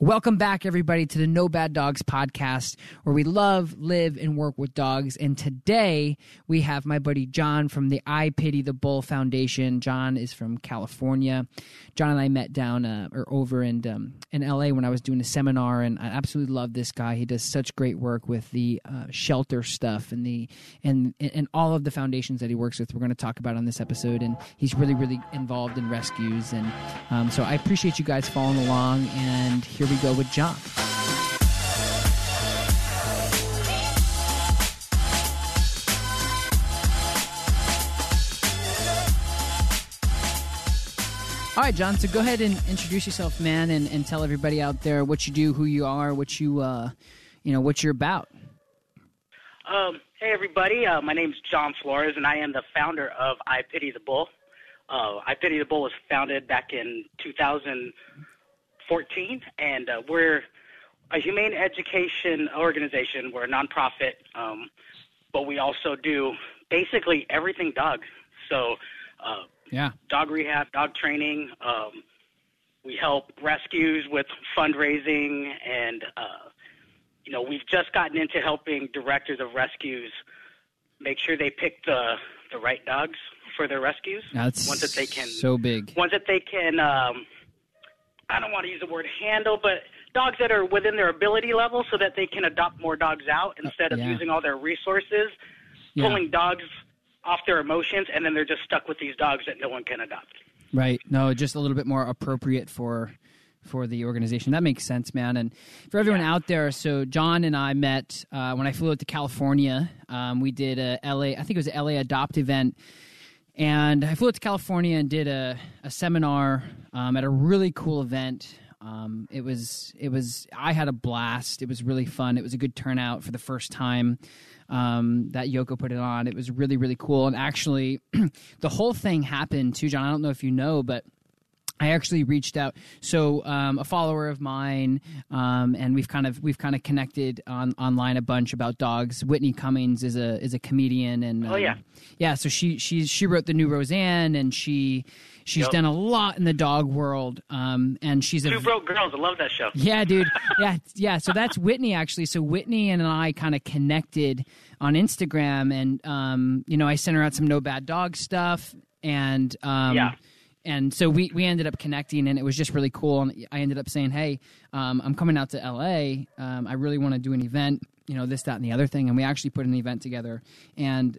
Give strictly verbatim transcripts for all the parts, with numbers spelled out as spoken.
Welcome back, everybody, to the No Bad Dogs podcast, where we love, live, and work with dogs. And today we have my buddy John from the I Pity the Bull Foundation. John is from California. John and I met down uh, or over in um, in L A when I was doing a seminar, and I absolutely love this guy. He does such great work with the uh, shelter stuff and the and and all of the foundations that he works with. We're going to talk about on this episode, and he's really, really involved in rescues. And um, so I appreciate you guys following along, and here we go with John. All right, John, so go ahead and introduce yourself, man, and, and tell everybody out there what you do, who you are, what you, uh, you know, what you're about. Um, hey, everybody. Uh, my name's John Flores, and I am the founder of I Pity the Bull. Uh, I Pity the Bull was founded back in two thousand fourteen, and uh, we're a humane education organization. We're a nonprofit, um, but we also do basically everything dog. So, uh, yeah, dog rehab, dog training. Um, we help rescues with fundraising, and uh, you know, we've just gotten into helping directors of rescues make sure they pick the the right dogs for their rescues. That's ones that they can so big. Ones that they can. Um, I don't want to use the word handle, but dogs that are within their ability level, so that they can adopt more dogs out instead of yeah. using all their resources, yeah. pulling dogs off their emotions, and then they're just stuck with these dogs that no one can adopt. Right. No, just a little bit more appropriate for for the organization. That makes sense, man. And for everyone yeah. out there, so John and I met uh, when I flew out to California. Um, we did a L A, I think it was an L A Adopt event. And I flew out to California and did a, a seminar um, at a really cool event. Um, it was, it was, I had a blast. It was really fun. It was a good turnout for the first time um, that Yoko put it on. It was really, really cool. And actually, the whole thing happened too, John. I don't know if you know, but I actually reached out. So um, a follower of mine, um, and we've kind of we've kind of connected on online a bunch about dogs. Whitney Cummings is a is a comedian, and oh yeah, um, yeah. So she she she wrote the new Roseanne, and she she's yep. done a lot in the dog world. Um, and she's two a, broke girls. I love that show. Yeah, dude. Yeah, yeah. So that's Whitney actually. So Whitney and I kind of connected on Instagram, and um, you know, I sent her out some No Bad Dog stuff, and um, yeah. And so we, we ended up connecting, and it was just really cool. And I ended up saying, hey, um, I'm coming out to L A. Um, I really want to do an event, you know, this, that, and the other thing. And we actually put an event together. And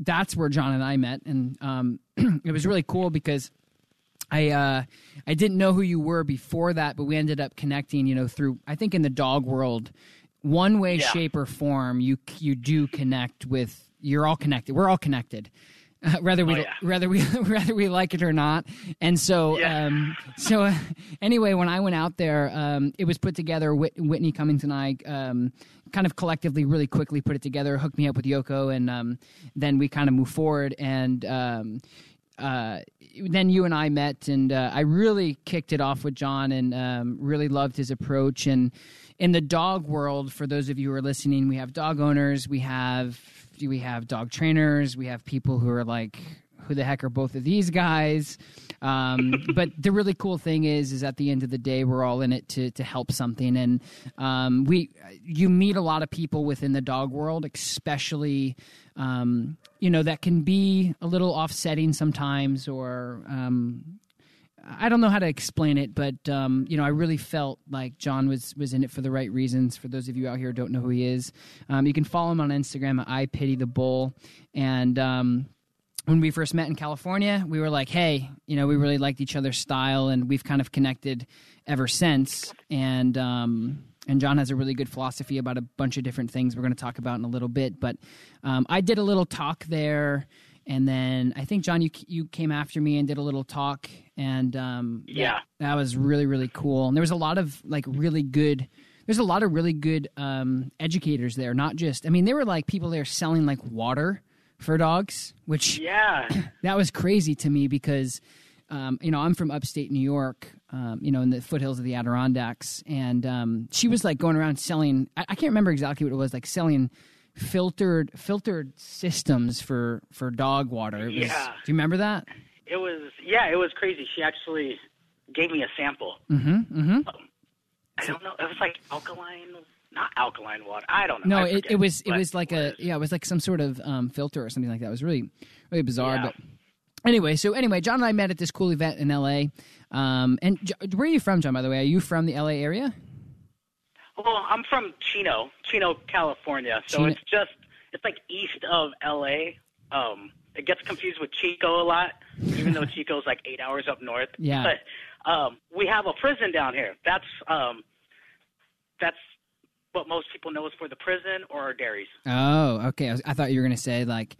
that's where John and I met. And um, it was really cool because I uh, I didn't know who you were before that, but we ended up connecting, you know, through, I think in the dog world, one way, yeah. shape, or form, you you do connect with, you're all connected. We're all connected. Uh, whether we oh, yeah. whether we whether we like it or not, and so yeah. um, so uh, anyway, when I went out there, um, it was put together. Whit- Whitney Cummings and I um, kind of collectively, really quickly, put it together. Hooked me up with Yoko, and um, then we kind of moved forward. And um, uh, then you and I met, and uh, I really kicked it off with John, and um, really loved his approach. And in the dog world, for those of you who are listening, we have dog owners, we have. We have dog trainers. We have people who are like, who the heck are both of these guys? Um, but the really cool thing is, is at the end of the day, we're all in it to to help something. And um, we, you meet a lot of people within the dog world, especially, um, you know, that can be a little offsetting sometimes, or um, I don't know how to explain it, but um, you know, I really felt like John was was in it for the right reasons. For those of you out here who don't know who he is, um, you can follow him on Instagram at I Pity the Bull. And um, when we first met in California, we were like, hey, you know, we really liked each other's style, and we've kind of connected ever since. And um, and John has a really good philosophy about a bunch of different things we're going to talk about in a little bit. But um, I did a little talk there. And then I think, John, you you came after me and did a little talk, and um, yeah, that, that was really, really cool. And there was a lot of like really good, there's a lot of really good um, educators there, not just, I mean, there were like people there selling like water for dogs, which yeah, that was crazy to me because, um, you know, I'm from upstate New York, um, you know, in the foothills of the Adirondacks. And um, she was like going around selling, I, I can't remember exactly what it was, like selling filtered filtered systems for for dog water. It was, yeah. Do you remember that? It was, yeah, it was crazy. She actually gave me a sample. Mm-hmm, mm-hmm. Um, I don't know. It was like alkaline, not alkaline water. I don't know. No, it, it was, it was like a, yeah, it was like some sort of um, filter or something like that. It was really, really bizarre. Yeah. But anyway, so anyway, John and I met at this cool event in L A. Um, and where are you from, John, by the way? Are you from the L A area? Well, I'm from Chino, Chino, California, so Chino. It's just, it's like east of L A. Um, it gets confused with Chico a lot, even though Chico's like eight hours up north. Yeah. But um, we have a prison down here. That's um, that's what most people know is for the prison or our dairies. Oh, okay. I, was, I thought you were going to say like,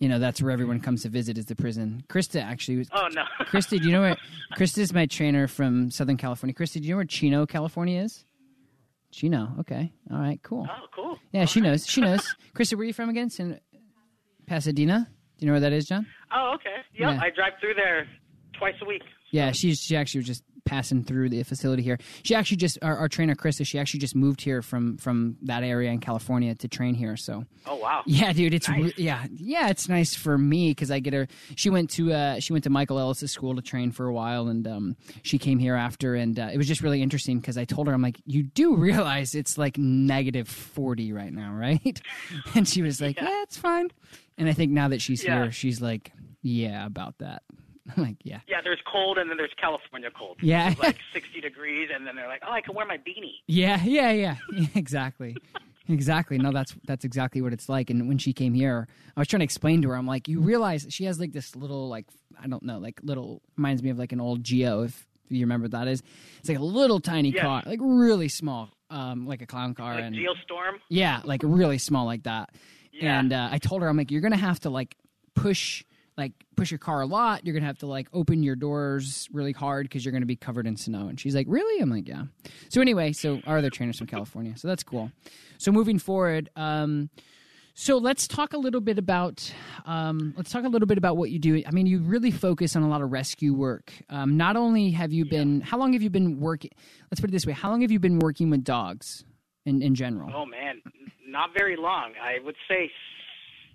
you know, that's where everyone comes to visit is the prison. Krista actually was. Oh, no. Krista, do you know where, Krista's my trainer from Southern California. Krista, do you know where Chino, California is? Chino, okay. All right, cool. Oh, cool. Yeah, all she right. knows. She knows. Krista, where are you from again? In Pasadena. Do you know where that is, John? Oh, okay. Yep, yeah. I drive through there twice a week. So. Yeah, she's, she actually was just passing through the facility here. She actually just, our, our trainer, Krista, she actually just moved here from, from that area in California to train here, so. Oh, wow. Yeah, dude, it's, nice. re- yeah, yeah, it's nice for me because I get her, she went to, uh, she went to Michael Ellis's school to train for a while, and um, she came here after, and uh, it was just really interesting because I told her, I'm like, you do realize it's like negative forty right now, right? And she was like, yeah. yeah, it's fine. And I think now that she's yeah. here, she's like, yeah, about that. I'm like, yeah. Yeah, there's cold, and then there's California cold. Yeah. It's like sixty degrees, and then they're like, oh, I can wear my beanie. Yeah, yeah, yeah, exactly. Exactly. No, that's that's exactly what it's like. And when she came here, I was trying to explain to her, I'm like, you realize she has like this little, like, I don't know, like little, reminds me of like an old Geo, if you remember what that is. It's like a little tiny yeah. car, like really small, um, like a clown car. Like and Geo Storm? Yeah, like really small like that. Yeah. And uh, I told her, I'm like, you're going to have to like push... like push your car a lot. You're going to have to like open your doors really hard because you're going to be covered in snow. And she's like, really? I'm like, yeah. So anyway, so our other trainer's from California. So that's cool. So moving forward. Um, so let's talk a little bit about, um, let's talk a little bit about what you do. I mean, you really focus on a lot of rescue work. Um, not only have you been, yeah. how long have you been working? Let's put it this way. How long have you been working with dogs in, in general? Oh man, not very long. I would say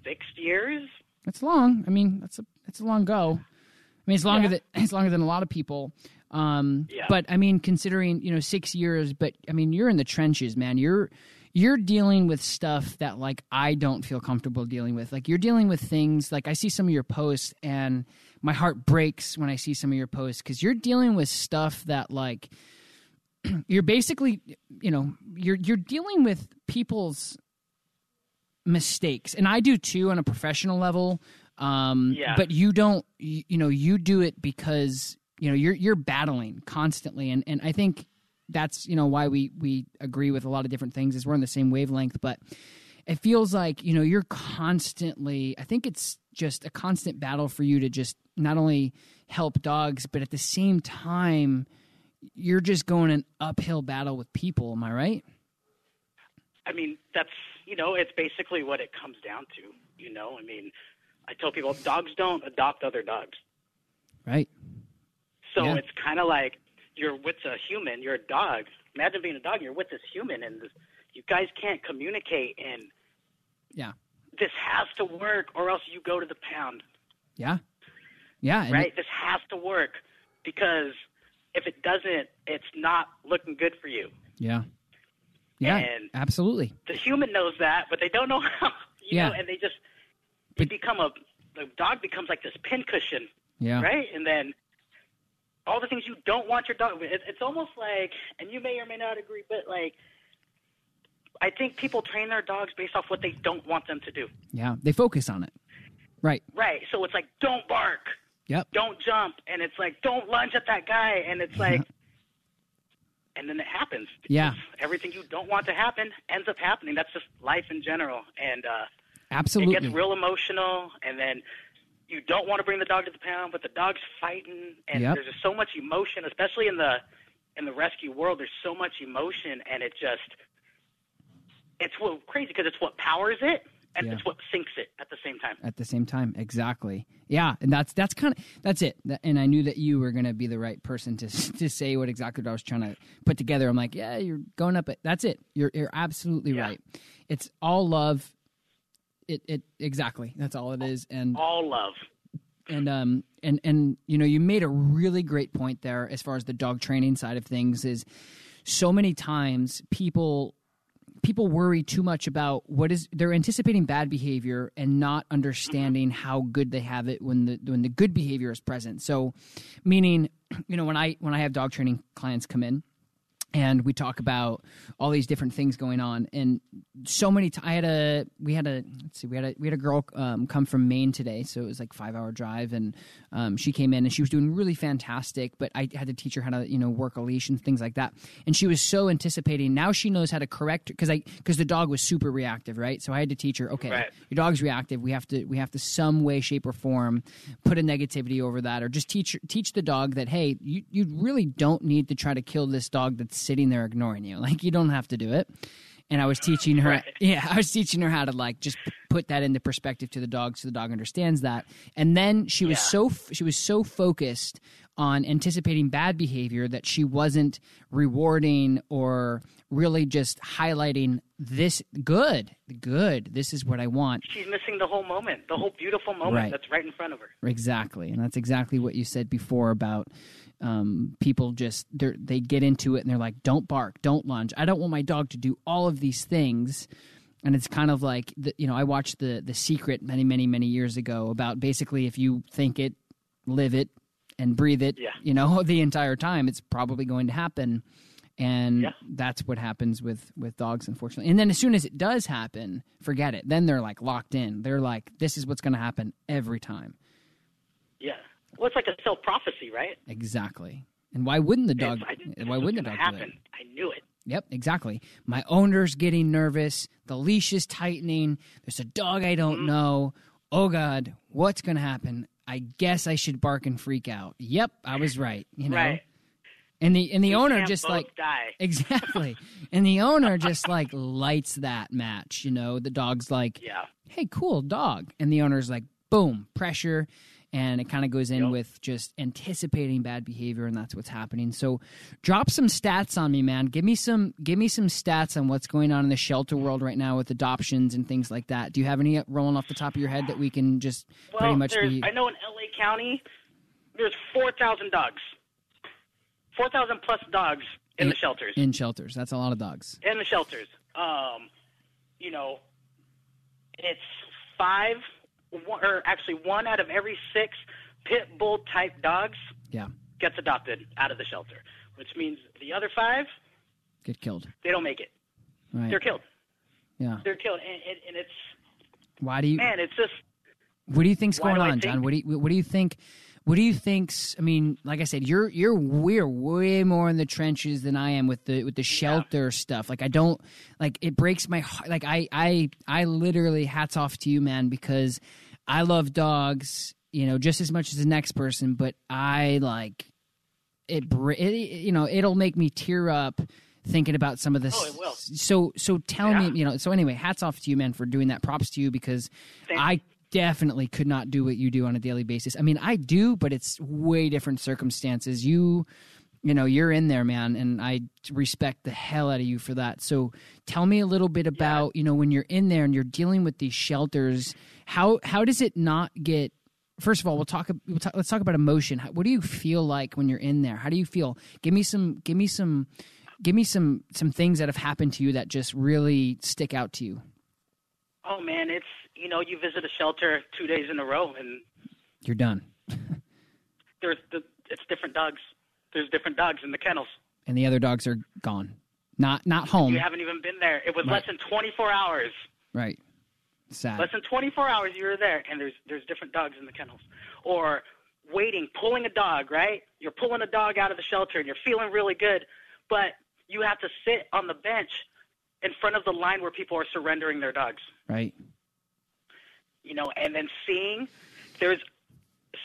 six years. It's long. I mean, that's a it's a long go. I mean, it's longer yeah. than it's longer than a lot of people. Um, yeah. But I mean, considering you know six years, but I mean, you're in the trenches, man. You're you're dealing with stuff that like I don't feel comfortable dealing with. Like you're dealing with things like I see some of your posts, and my heart breaks when I see some of your posts because you're dealing with stuff that like you're basically you know you're you're dealing with people's mistakes, and I do too on a professional level. Um, yeah. But you don't, you, you know, you do it because you know you're you're battling constantly, and, and I think that's you know why we we agree with a lot of different things is we're on the same wavelength. But it feels like you know you're constantly. I think it's just a constant battle for you to just not only help dogs, but at the same time, you're just going an uphill battle with people. Am I right? I mean, that's, you know, it's basically what it comes down to, you know? I mean, I tell people, dogs don't adopt other dogs. Right. So yeah. It's kind of like you're with a human, you're a dog. Imagine being a dog, you're with this human, and this, you guys can't communicate, and yeah, this has to work, or else you go to the pound. Yeah. Yeah. Right? It- this has to work, because if it doesn't, it's not looking good for you. Yeah. Yeah, and absolutely. The human knows that, but they don't know how. You yeah. know, and they just they but, become a the dog becomes like this pincushion. Yeah. Right? And then all the things you don't want your dog. It, it's almost like, and you may or may not agree, but like, I think people train their dogs based off what they don't want them to do. Yeah, they focus on it. Right. Right. So it's like, don't bark. Yep. Don't jump. And it's like, don't lunge at that guy. And it's like, and then it happens. Yeah. Everything you don't want to happen ends up happening. That's just life in general. And uh, absolutely, it gets real emotional. And then you don't want to bring the dog to the pound, but the dog's fighting. And yep. there's just so much emotion, especially in the in the rescue world. There's so much emotion, and it just it's what, crazy because it's what powers it. And yeah. it's what sinks it at the same time. At the same time, exactly. Yeah, and that's that's kind of that's it. And I knew that you were going to be the right person to to say what exactly what I was trying to put together. I'm like, yeah, you're going up. It. That's it. You're you're absolutely yeah. right. It's all love. It it exactly. That's all it is. And all love. And um and and you know, you made a really great point there as far as the dog training side of things is. So many times people. People worry too much about what is – they're anticipating bad behavior and not understanding how good they have it when the when the good behavior is present. So meaning, you know, when I when I have dog training clients come in and we talk about all these different things going on, and so many – I had a – we had a – let's see. We had a, we had a girl um, come from Maine today, so it was like a five-hour drive, and um, she came in and she was doing really fantastic, but I had to teach her how to, you know, work a leash and things like that. And she was so anticipating. Now she knows how to correct – because I because the dog was super reactive, right? So I had to teach her, okay, right. your dog's reactive. We have to we have to some way, shape, or form put a negativity over that, or just teach teach the dog that, hey, you, you really don't need to try to kill this dog that's sitting there ignoring you. Like, you don't have to do it. And I was teaching her right. yeah I was teaching her how to like just put that into perspective to the dog, so the dog understands that. And then she was yeah. so she was so focused on anticipating bad behavior that she wasn't rewarding or really just highlighting this good good this is what I want. She's missing the whole moment, the whole beautiful moment right. that's right in front of her. Exactly. And that's exactly what you said before about Um, people just they get into it and they're like, don't bark, don't lunge. I don't want my dog to do all of these things. And it's kind of like, the, you know, I watched the the Secret many, many, many years ago about basically if you think it, live it, and breathe it, yeah. you know, the entire time, it's probably going to happen. And yeah. that's what happens with, with dogs, unfortunately. And then as soon as it does happen, forget it. Then they're like locked in. They're like, this is what's going to happen every time. Yeah. Well, it's like a self-prophecy, right? Exactly. And why wouldn't the dog – why wouldn't the dog happen? Do it? I knew it. Yep, exactly. My owner's getting nervous. The leash is tightening. There's a dog I don't mm-hmm. know. Oh, God, what's going to happen? I guess I should bark and freak out. Yep, I was right. You know? Right. And the and the we owner just like die. Exactly. And the owner just like lights that match. You know, the dog's like, yeah. hey, cool dog. And the owner's like, boom, pressure. And it kind of goes in yep. with just anticipating bad behavior, and that's what's happening. So drop some stats on me, man. Give me some give me some stats on what's going on in the shelter world right now with adoptions and things like that. Do you have any rolling off the top of your head that we can just well, pretty much be... I know in L A County, there's four thousand dogs. four thousand plus dogs in, in the shelters. In shelters. That's a lot of dogs. In the shelters. Um, you know, it's five... One, or actually one out of every six pit bull type dogs yeah. gets adopted out of the shelter, which means the other five get killed. They don't make it. Right. They're killed. Yeah. They're killed. And, and, and it's, why do you, man, it's just, what do you think's going on, think? John? What do you, what do you think? What do you think's, I mean, like I said, you're, you're, we're way more in the trenches than I am with the, with the shelter yeah. stuff. Like I don't, like it breaks my heart. Like I, I, I literally hats off to you, man, because I love dogs, you know, just as much as the next person, but I like it, it you know, it'll make me tear up thinking about some of this. Oh, it will. So, so tell yeah. me, you know, so anyway, hats off to you, man, for doing that. Props to you because Thanks. I, definitely could not do what you do on a daily basis. I mean, I do, but it's way different circumstances. You, you know, you're in there, man, and I respect the hell out of you for that. So tell me a little bit about, yeah. you know, when you're in there and you're dealing with these shelters, how how does it not get, first of all, we'll talk, we'll talk let's talk about emotion. How, what do you feel like when you're in there? How do you feel? Give me some, give me some, give me some, some things that have happened to you that just really stick out to you. Oh, man, it's, you know, you visit a shelter two days in a row and you're done. there's the, it's different dogs. there's different dogs in the kennels. And the other dogs are gone. Not not home. You haven't even been there. It was right. less than twenty-four hours. Right. Sad. Less than twenty-four hours you were there, and there's there's different dogs in the kennels. Or waiting, pulling a dog, right? You're pulling a dog out of the shelter, and you're feeling really good, but you have to sit on the bench in front of the line where people are surrendering their dogs. Right. You know, and then seeing there's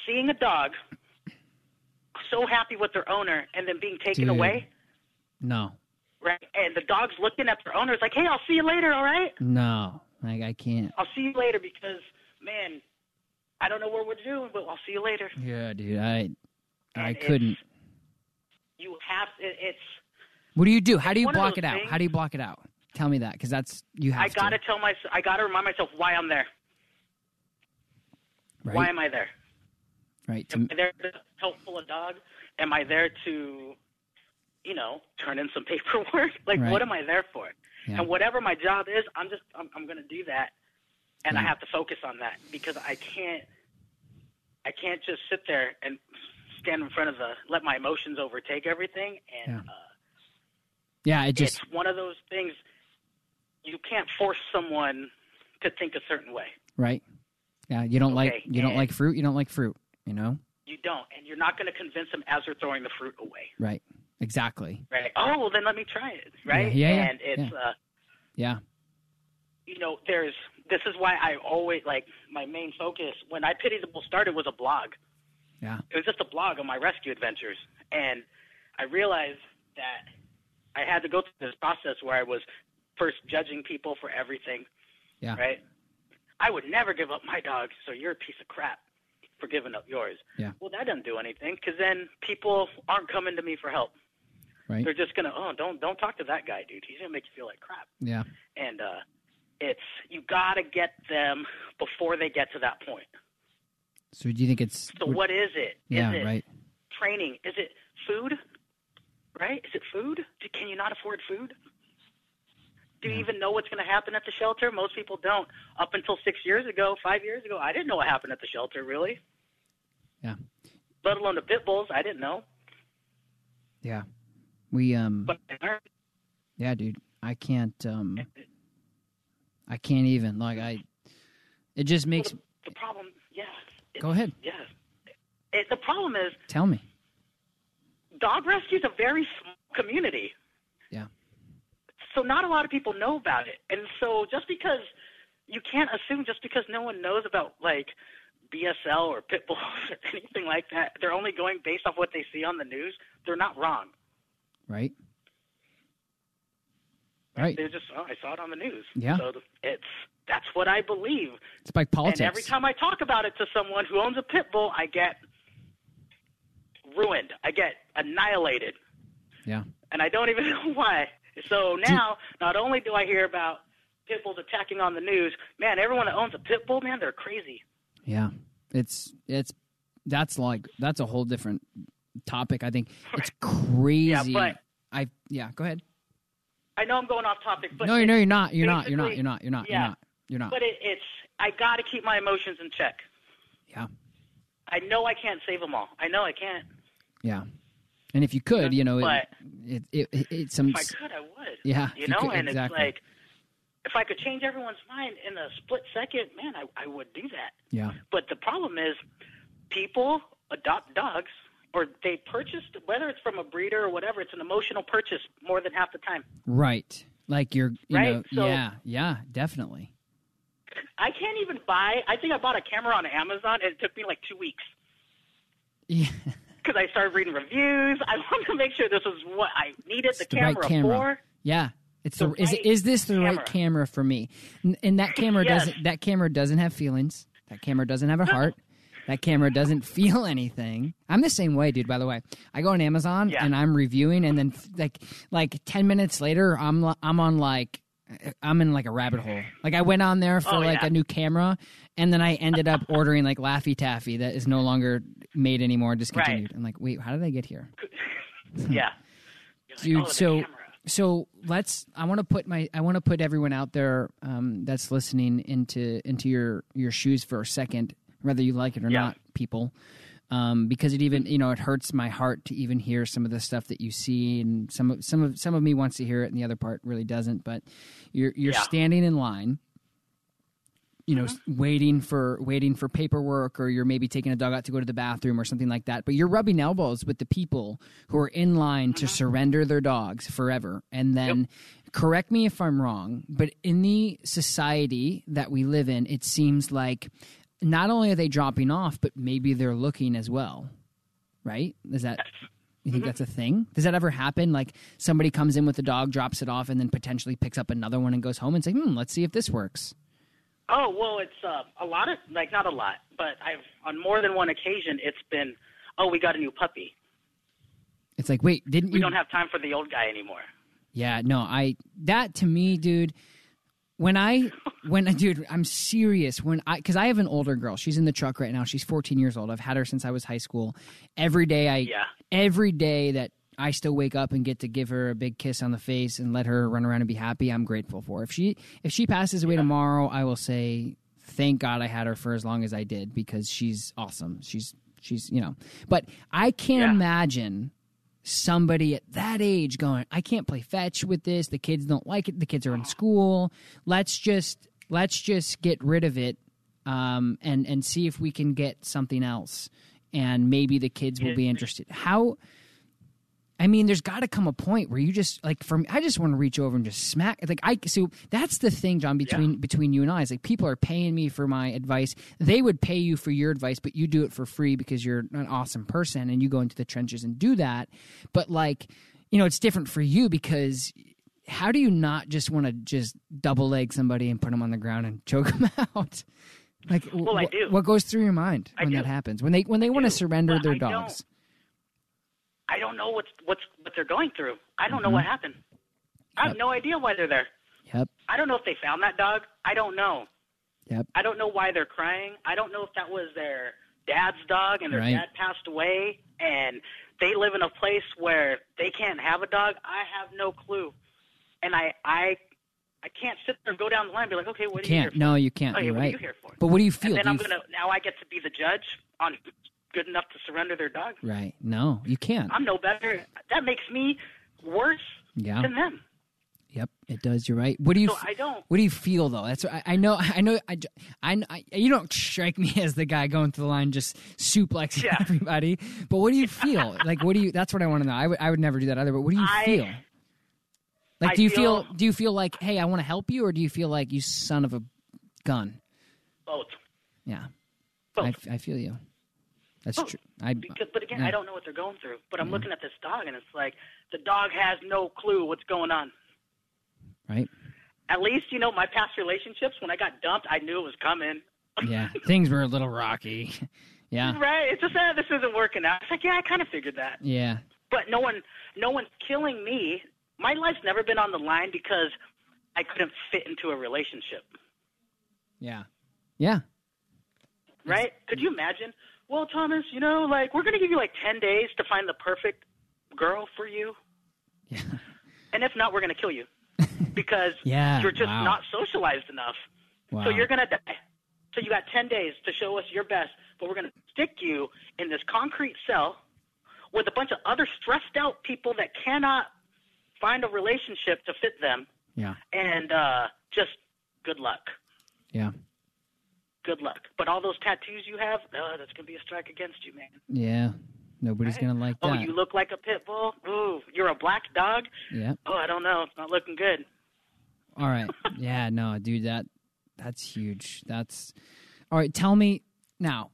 seeing a dog so happy with their owner and then being taken Dude. away. No. Right. And the dog's looking at their owner. It's like, hey, I'll see you later, all right? No. Like, I can't. I'll see you later because, man, I don't know what we're doing, but I'll see you later. Yeah, dude, I, I and couldn't. You have it, it's. What do you do? How do you block it out? Things, How do you block it out? Tell me that, because that's you have. I gotta to. tell my. I gotta remind myself why I'm there. Right. Why am I there? Right. Am I there to helpful a dog? Am I there to, you know, turn in some paperwork? Like, right. what am I there for? Yeah. And whatever my job is, I'm just I'm, I'm going to do that, and yeah. I have to focus on that because I can't I can't just sit there and stand in front of the let my emotions overtake everything. And yeah, uh, yeah it just it's one of those things you can't force someone to think a certain way. Right. Yeah. You don't okay. like you and don't like fruit. You don't like fruit. You know. You don't, and you're not going to convince them as they're throwing the fruit away. Right. Exactly. Right. Oh, well, then let me try it. Right. Yeah. yeah and it's, yeah. uh, yeah. You know, there's, this is why I always like my main focus when I Pity the Bull started was a blog. Yeah. It was just a blog on my rescue adventures. And I realized that I had to go through this process where I was first judging people for everything. Yeah. Right. I would never give up my dog. So you're a piece of crap for giving up yours. Yeah. Well, that doesn't do anything because then people aren't coming to me for help. Right. They're just gonna oh don't don't talk to that guy, dude. He's gonna make you feel like crap. Yeah. And uh, it's you gotta get them before they get to that point. So do you think it's so? What is it? Yeah. Is it right. Training? Is it food? Right? Is it food? Can you not afford food? Do you yeah. even know what's going to happen at the shelter? Most people don't. Up until six years ago, five years ago, I didn't know what happened at the shelter, really. Yeah. Let alone the pit bulls, I didn't know. Yeah. We um yeah, dude, I can't um I can't even like I it just makes well, the, the problem yeah it, go ahead yeah it, the problem is tell me dog rescue is a very small community, yeah so not a lot of people know about it, and so just because you can't assume just because no one knows about like B S L or pit bulls or anything like that, they're only going based off what they see on the news. They're not wrong. Right. Right. They're just, oh, I saw it on the news. Yeah. So it's, that's what I believe. It's like politics. And every time I talk about it to someone who owns a pit bull, I get ruined. I get annihilated. Yeah. And I don't even know why. So now, do- not only do I hear about pit bulls attacking on the news, man, everyone that owns a pit bull, man, they're crazy. Yeah. It's, it's, that's like, that's a whole different topic. I think it's crazy. Yeah, but I yeah, go ahead. I know I'm going off topic, but no, no, you're not. You're not. You're not. You're not. You're not. Yeah. You're not. You're not. But it, it's I got to keep my emotions in check. Yeah. I know I can't save them all. I know I can't. Yeah. And if you could, you know, but it, it, it, it, some. If I could, I would. Yeah. You know, you could, and exactly. it's like if I could change everyone's mind in a split second, man, I, I would do that. Yeah. But the problem is, people adopt dogs. Or they purchased, whether it's from a breeder or whatever, it's an emotional purchase more than half the time. Right. Like you're, you right? know, so yeah, yeah, definitely. I can't even buy, I think I bought a camera on Amazon and it took me like two weeks. Yeah. Because I started reading reviews. I wanted to make sure this was what I needed it's the, the camera, right camera for. Yeah. It's the, the right is, is this the camera. right camera for me? And, and that camera yes. doesn't, that camera doesn't have feelings. That camera doesn't have a heart. That camera doesn't feel anything. I'm the same way, dude, by the way. I go on Amazon yeah. and I'm reviewing, and then like like ten minutes later, I'm I'm on like I'm in like a rabbit hole. Like I went on there for oh, like yeah. a new camera, and then I ended up ordering like Laffy Taffy that is no longer made anymore, discontinued. Right. I'm like, "Wait, how did I get here?" yeah. Like, dude, oh, so so let's I want to put my I want to put everyone out there um, that's listening into into your your shoes for a second. Whether you like it or yeah. not, people. um, because it even, you know, it hurts my heart to even hear some of the stuff that you see, and some of, some of, some of me wants to hear it and the other part really doesn't, but you're, you're yeah. standing in line, you know, mm-hmm. waiting for, waiting for paperwork, or you're maybe taking a dog out to go to the bathroom or something like that, but you're rubbing elbows with the people who are in line mm-hmm. to surrender their dogs forever. And then, yep. correct me if I'm wrong, but in the society that we live in, it seems like not only are they dropping off, but maybe they're looking as well, right? Is that, yes. you think mm-hmm. that's a thing? Does that ever happen? Like somebody comes in with the dog, drops it off, and then potentially picks up another one and goes home and say, hmm, let's see if this works. Oh, well, it's uh, a lot of, like, not a lot, but I've, on more than one occasion, it's been, oh, we got a new puppy. It's like, wait, didn't we you? We don't have time for the old guy anymore. Yeah, no, I, that to me, dude, when I, when, dude, I'm serious, when I, because I have an older girl, she's in the truck right now, she's fourteen years old, I've had her since I was high school, every day I, yeah. every day that I still wake up and get to give her a big kiss on the face and let her run around and be happy, I'm grateful for. If she if she passes away yeah. tomorrow, I will say, thank God I had her for as long as I did, because she's awesome. She's, she's you know. But I can't yeah. imagine somebody at that age going, I can't play fetch with this. The kids don't like it. The kids are in school. Let's just let's just get rid of it um, and, and see if we can get something else. And maybe the kids will be interested. How... I mean, there's got to come a point where you just like. For me, I just want to reach over and just smack. Like I, so that's the thing, John. Between yeah. between you and I, is like people are paying me for my advice. They would pay you for your advice, but you do it for free because you're an awesome person and you go into the trenches and do that. But like, you know, it's different for you because how do you not just want to just double leg somebody and put them on the ground and choke them out? Like, well, wh- I do. What goes through your mind I when do. that happens? When they when they I want do. to surrender well, their I dogs. Don't. I don't know what's, what's, what they're going through. I don't mm-hmm. know what happened. I yep. have no idea why they're there. Yep. I don't know if they found that dog. I don't know. Yep. I don't know why they're crying. I don't know if that was their dad's dog and their right. dad passed away and they live in a place where they can't have a dog. I have no clue. And I, I, I can't sit there and go down the line and be like, okay, what are you, you here for? No, you can't. Okay, You're what right. are you here for? But what do you feel? And then do I'm going to, f- now I get to be the judge on good enough to surrender their dog. Right. No, you can't. I'm no better. That makes me worse yeah. than them. Yep, it does. You're right. What do you so f- I don't. What do you feel, though? That's I, I know. I know. I, I, you don't strike me as the guy going through the line just suplexing yeah. everybody. But what do you feel? Like, what do you – that's what I want to know. I would, I would never do that either. But what do you I, feel? Like, I do you feel, feel – do you feel like, hey, I want to help you, or do you feel like you son of a gun? Both. Yeah. Both. I, I feel you. That's oh, true. I, because, but again, no. I don't know what they're going through. But I'm yeah. looking at this dog, and it's like the dog has no clue what's going on. Right. At least, you know, my past relationships, when I got dumped, I knew it was coming. Yeah, things were a little rocky. Yeah. Right. It's just, eh, this isn't working out. It's like, yeah, I kind of figured that. Yeah. But no one, no one's killing me. My life's never been on the line because I couldn't fit into a relationship. Yeah. Yeah. Right? That's, Could you imagine? Well, Thomas, you know, like, we're going to give you, like, ten days to find the perfect girl for you. Yeah. And if not, we're going to kill you because yeah, you're just wow. not socialized enough. Wow. So you're going to die. So you got ten days to show us your best, but we're going to stick you in this concrete cell with a bunch of other stressed-out people that cannot find a relationship to fit them. Yeah. And uh, just good luck. Yeah. Good luck. But all those tattoos you have, oh, that's going to be a strike against you, man. Yeah. Nobody's right? going to like that. Oh, you look like a pit bull? Ooh, you're a black dog? Yeah. Oh, I don't know. It's not looking good. All right. yeah, no, dude, that that's huge. That's – all right, tell me now.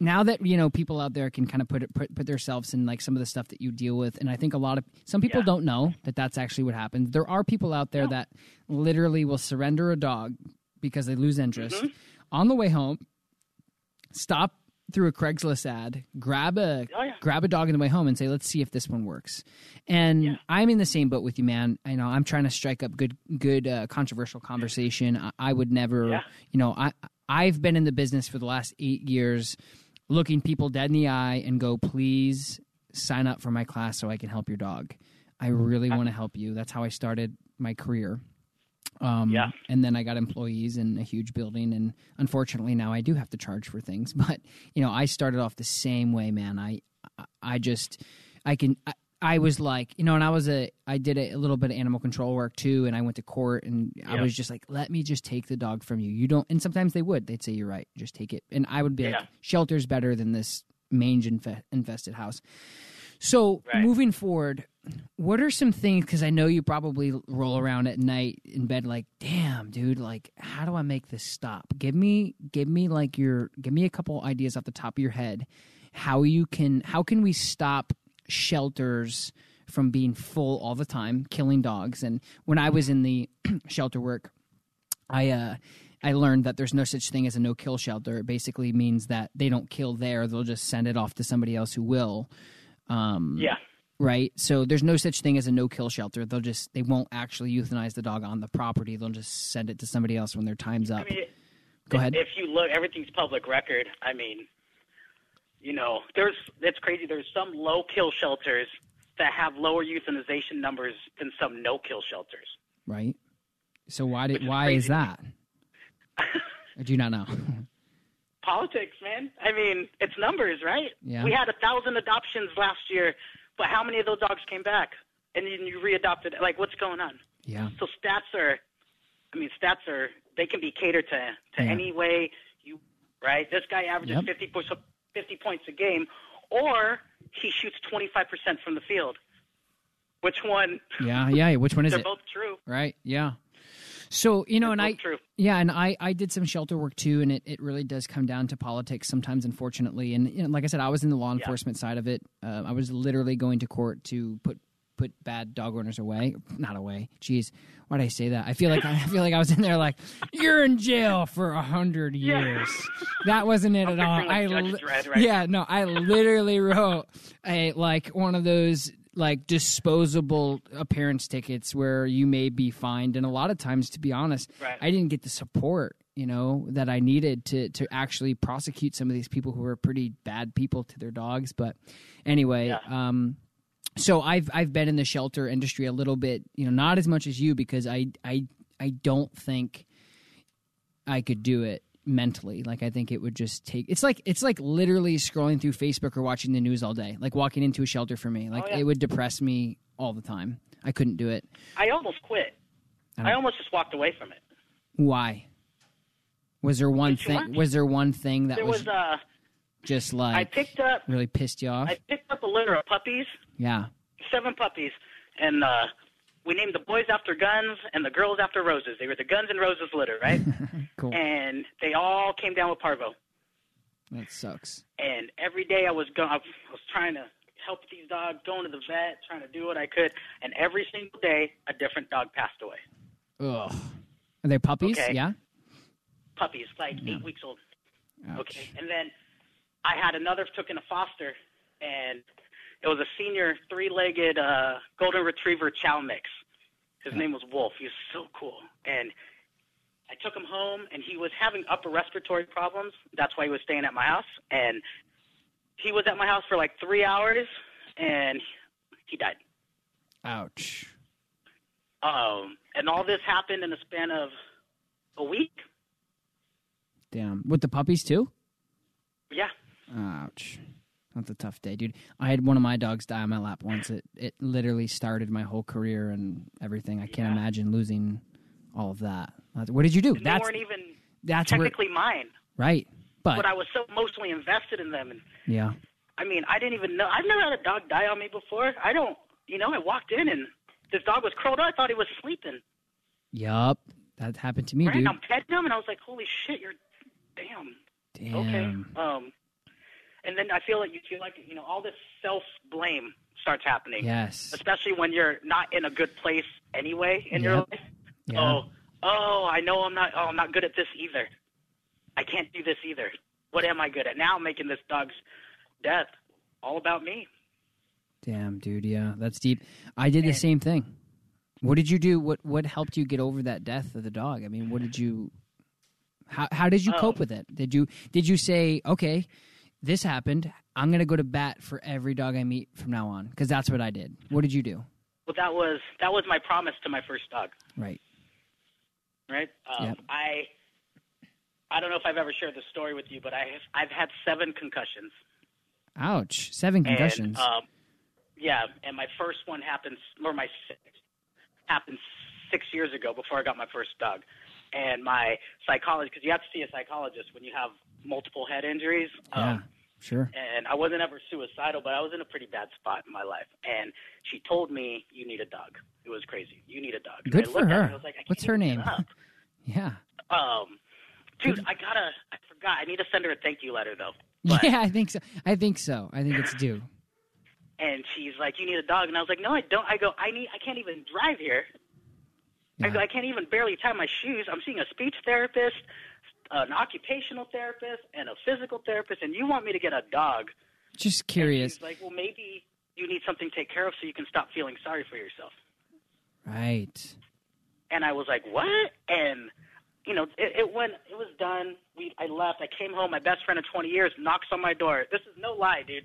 Now that, you know, people out there can kind of put it, put put themselves in, like, some of the stuff that you deal with, and I think a lot of – some people yeah. don't know that that's actually what happens. There are people out there no. that literally will surrender a dog because they lose interest. Mm-hmm. On the way home, stop through a Craigslist ad, grab a oh, yeah. grab a dog on the way home and say, let's see if this one works. And yeah. I'm in the same boat with you, man. I know I'm trying to strike up good, good uh, controversial conversation. I, I would never, yeah. you know, I, I've been in the business for the last eight years looking people dead in the eye and go, please sign up for my class so I can help your dog. I really want to help you. That's how I started my career. Um, yeah. And then I got employees in a huge building, and unfortunately now I do have to charge for things. But, you know, I started off the same way, man. I I just I can I, I was like, you know, and I was a I did a, a little bit of animal control work too, and I went to court, and yeah. I was just like, let me just take the dog from you. You don't, and sometimes they would. They'd say, you're right, just take it. And I would be yeah. like, shelter's better than this mange inf- infested house. So right. moving forward, what are some things, because I know you probably roll around at night in bed like, damn, dude, like, how do I make this stop? Give me, give me like your, give me a couple ideas off the top of your head, how you can, how can we stop shelters from being full all the time, killing dogs? And when I was in the shelter work, I, uh, I learned that there's no such thing as a no-kill shelter. It basically means that they don't kill there. They'll just send it off to somebody else who will. Um, yeah. Right. So there's no such thing as a no-kill shelter. They'll just they won't actually euthanize the dog on the property. They'll just send it to somebody else when their time's up. I mean, Go if, ahead. If you look, everything's public record. I mean, you know, there's it's crazy. There's some low-kill shelters that have lower euthanization numbers than some no-kill shelters. Right. So why did why is, is that? I do not know. Politics, man. I mean, it's numbers, right? Yeah. We had a thousand adoptions last year, but how many of those dogs came back? And then you readopted. Like, what's going on? Yeah. So stats are, I mean, stats are, they can be catered to, to yeah. any way you, right? This guy averages yep. fifty, push up, fifty points a game, or he shoots twenty-five percent from the field. Which one? Yeah, yeah. Which one is They're it? They're both true. Right, yeah. So, you know, That's and I, true. yeah, and I, I did some shelter work too, and it, it really does come down to politics sometimes, unfortunately. And, you know, like I said, I was in the law enforcement yeah. side of it. Uh, I was literally going to court to put, put bad dog owners away, not away. Jeez. Why did I say that? I feel like, I feel like I was in there like, you're in jail for a hundred years. Yeah. That wasn't it I'm at all. I, li- right? yeah, no, I literally wrote a, like one of those, like disposable appearance tickets where you may be fined. And a lot of times, to be honest, right. I didn't get the support, you know, that I needed to, to actually prosecute some of these people who are pretty bad people to their dogs. But anyway, yeah. um, so I've, I've been in the shelter industry a little bit, you know, not as much as you, because I, I, I don't think I could do it mentally. Like, I think it would just take, it's like, it's like literally scrolling through Facebook or watching the news all day, like walking into a shelter for me. Like oh, yeah. it would depress me all the time. I couldn't do it. I almost quit. I, I almost just walked away from it. Why? Was there one Did thing, was there one thing that there was, was uh, just like, I picked up, really pissed you off? I picked up a litter of puppies. Yeah. Seven puppies. And, uh, we named the boys after guns and the girls after roses. They were the Guns and Roses litter, right? Cool. And they all came down with parvo. That sucks. And every day I was going, I was trying to help these dogs, going to the vet, trying to do what I could. And every single day, a different dog passed away. Ugh. Are they puppies? Okay. Yeah. Puppies, like yeah. eight weeks old. Ouch. Okay. And then I had another, took in a foster, and it was a senior three-legged uh, golden retriever chow mix. His yeah. name was Wolf. He was so cool. And I took him home, and he was having upper respiratory problems. That's why he was staying at my house. And he was at my house for like three hours, and he died. Ouch. Um, and all this happened in the span of a week. Damn. With the puppies, too? Yeah. Ouch. That's a tough day, dude. I had one of my dogs die on my lap once. It it literally started my whole career and everything. I can't yeah. imagine losing all of that. What did you do? And they that's, weren't even that's technically where, mine. Right. But, but I was so emotionally invested in them. And, yeah. I mean, I didn't even know. I've never had a dog die on me before. I don't, you know, I walked in and this dog was curled up. I thought he was sleeping. Yup. That happened to me, right? dude. I'm petting him and I was like, holy shit, you're, damn. Damn. Okay. Um. And then I feel like you feel like, you know, all this self-blame starts happening. Yes. Especially when you're not in a good place anyway in yep. your life. Yeah. Oh, oh, I know I'm not oh, I'm not good at this either. I can't do this either. What am I good at? Now I'm making this dog's death all about me. Damn, dude. Yeah, that's deep. I did and, the same thing. What did you do? What what helped you get over that death of the dog? I mean, what did you how how did you um, cope with it? Did you did you say, okay, this happened, I'm going to go to bat for every dog I meet from now on? Because that's what I did. What did you do? Well, that was that was my promise to my first dog. Right. right? Um, yep. I I don't know if I've ever shared this story with you, but I have, I've had seven concussions. Ouch, seven concussions. And, um, yeah, and my first one happened, or my sixth, happened six years ago before I got my first dog. And my psychologist, because you have to see a psychologist when you have multiple head injuries. Yeah, um, sure. And I wasn't ever suicidal, but I was in a pretty bad spot in my life. And she told me, you need a dog. It was crazy. You need a dog. Good for her. Her. I was like, I can't. What's her name? Yeah. Um, dude, I gotta, I forgot. I need to send her a thank you letter, though. But, yeah, I think so. I think so. I think it's due. And she's like, you need a dog. And I was like, no, I don't. I go, I need, I can't even drive here. Yeah. I go, I can't even barely tie my shoes. I'm seeing a speech therapist, an occupational therapist, and a physical therapist, and you want me to get a dog. Just curious. She's like, well, maybe you need something to take care of so you can stop feeling sorry for yourself. Right. And I was like, what? And, you know, it, it went, it was done. We, I left. I came home. My best friend of twenty years knocks on my door. This is no lie, dude.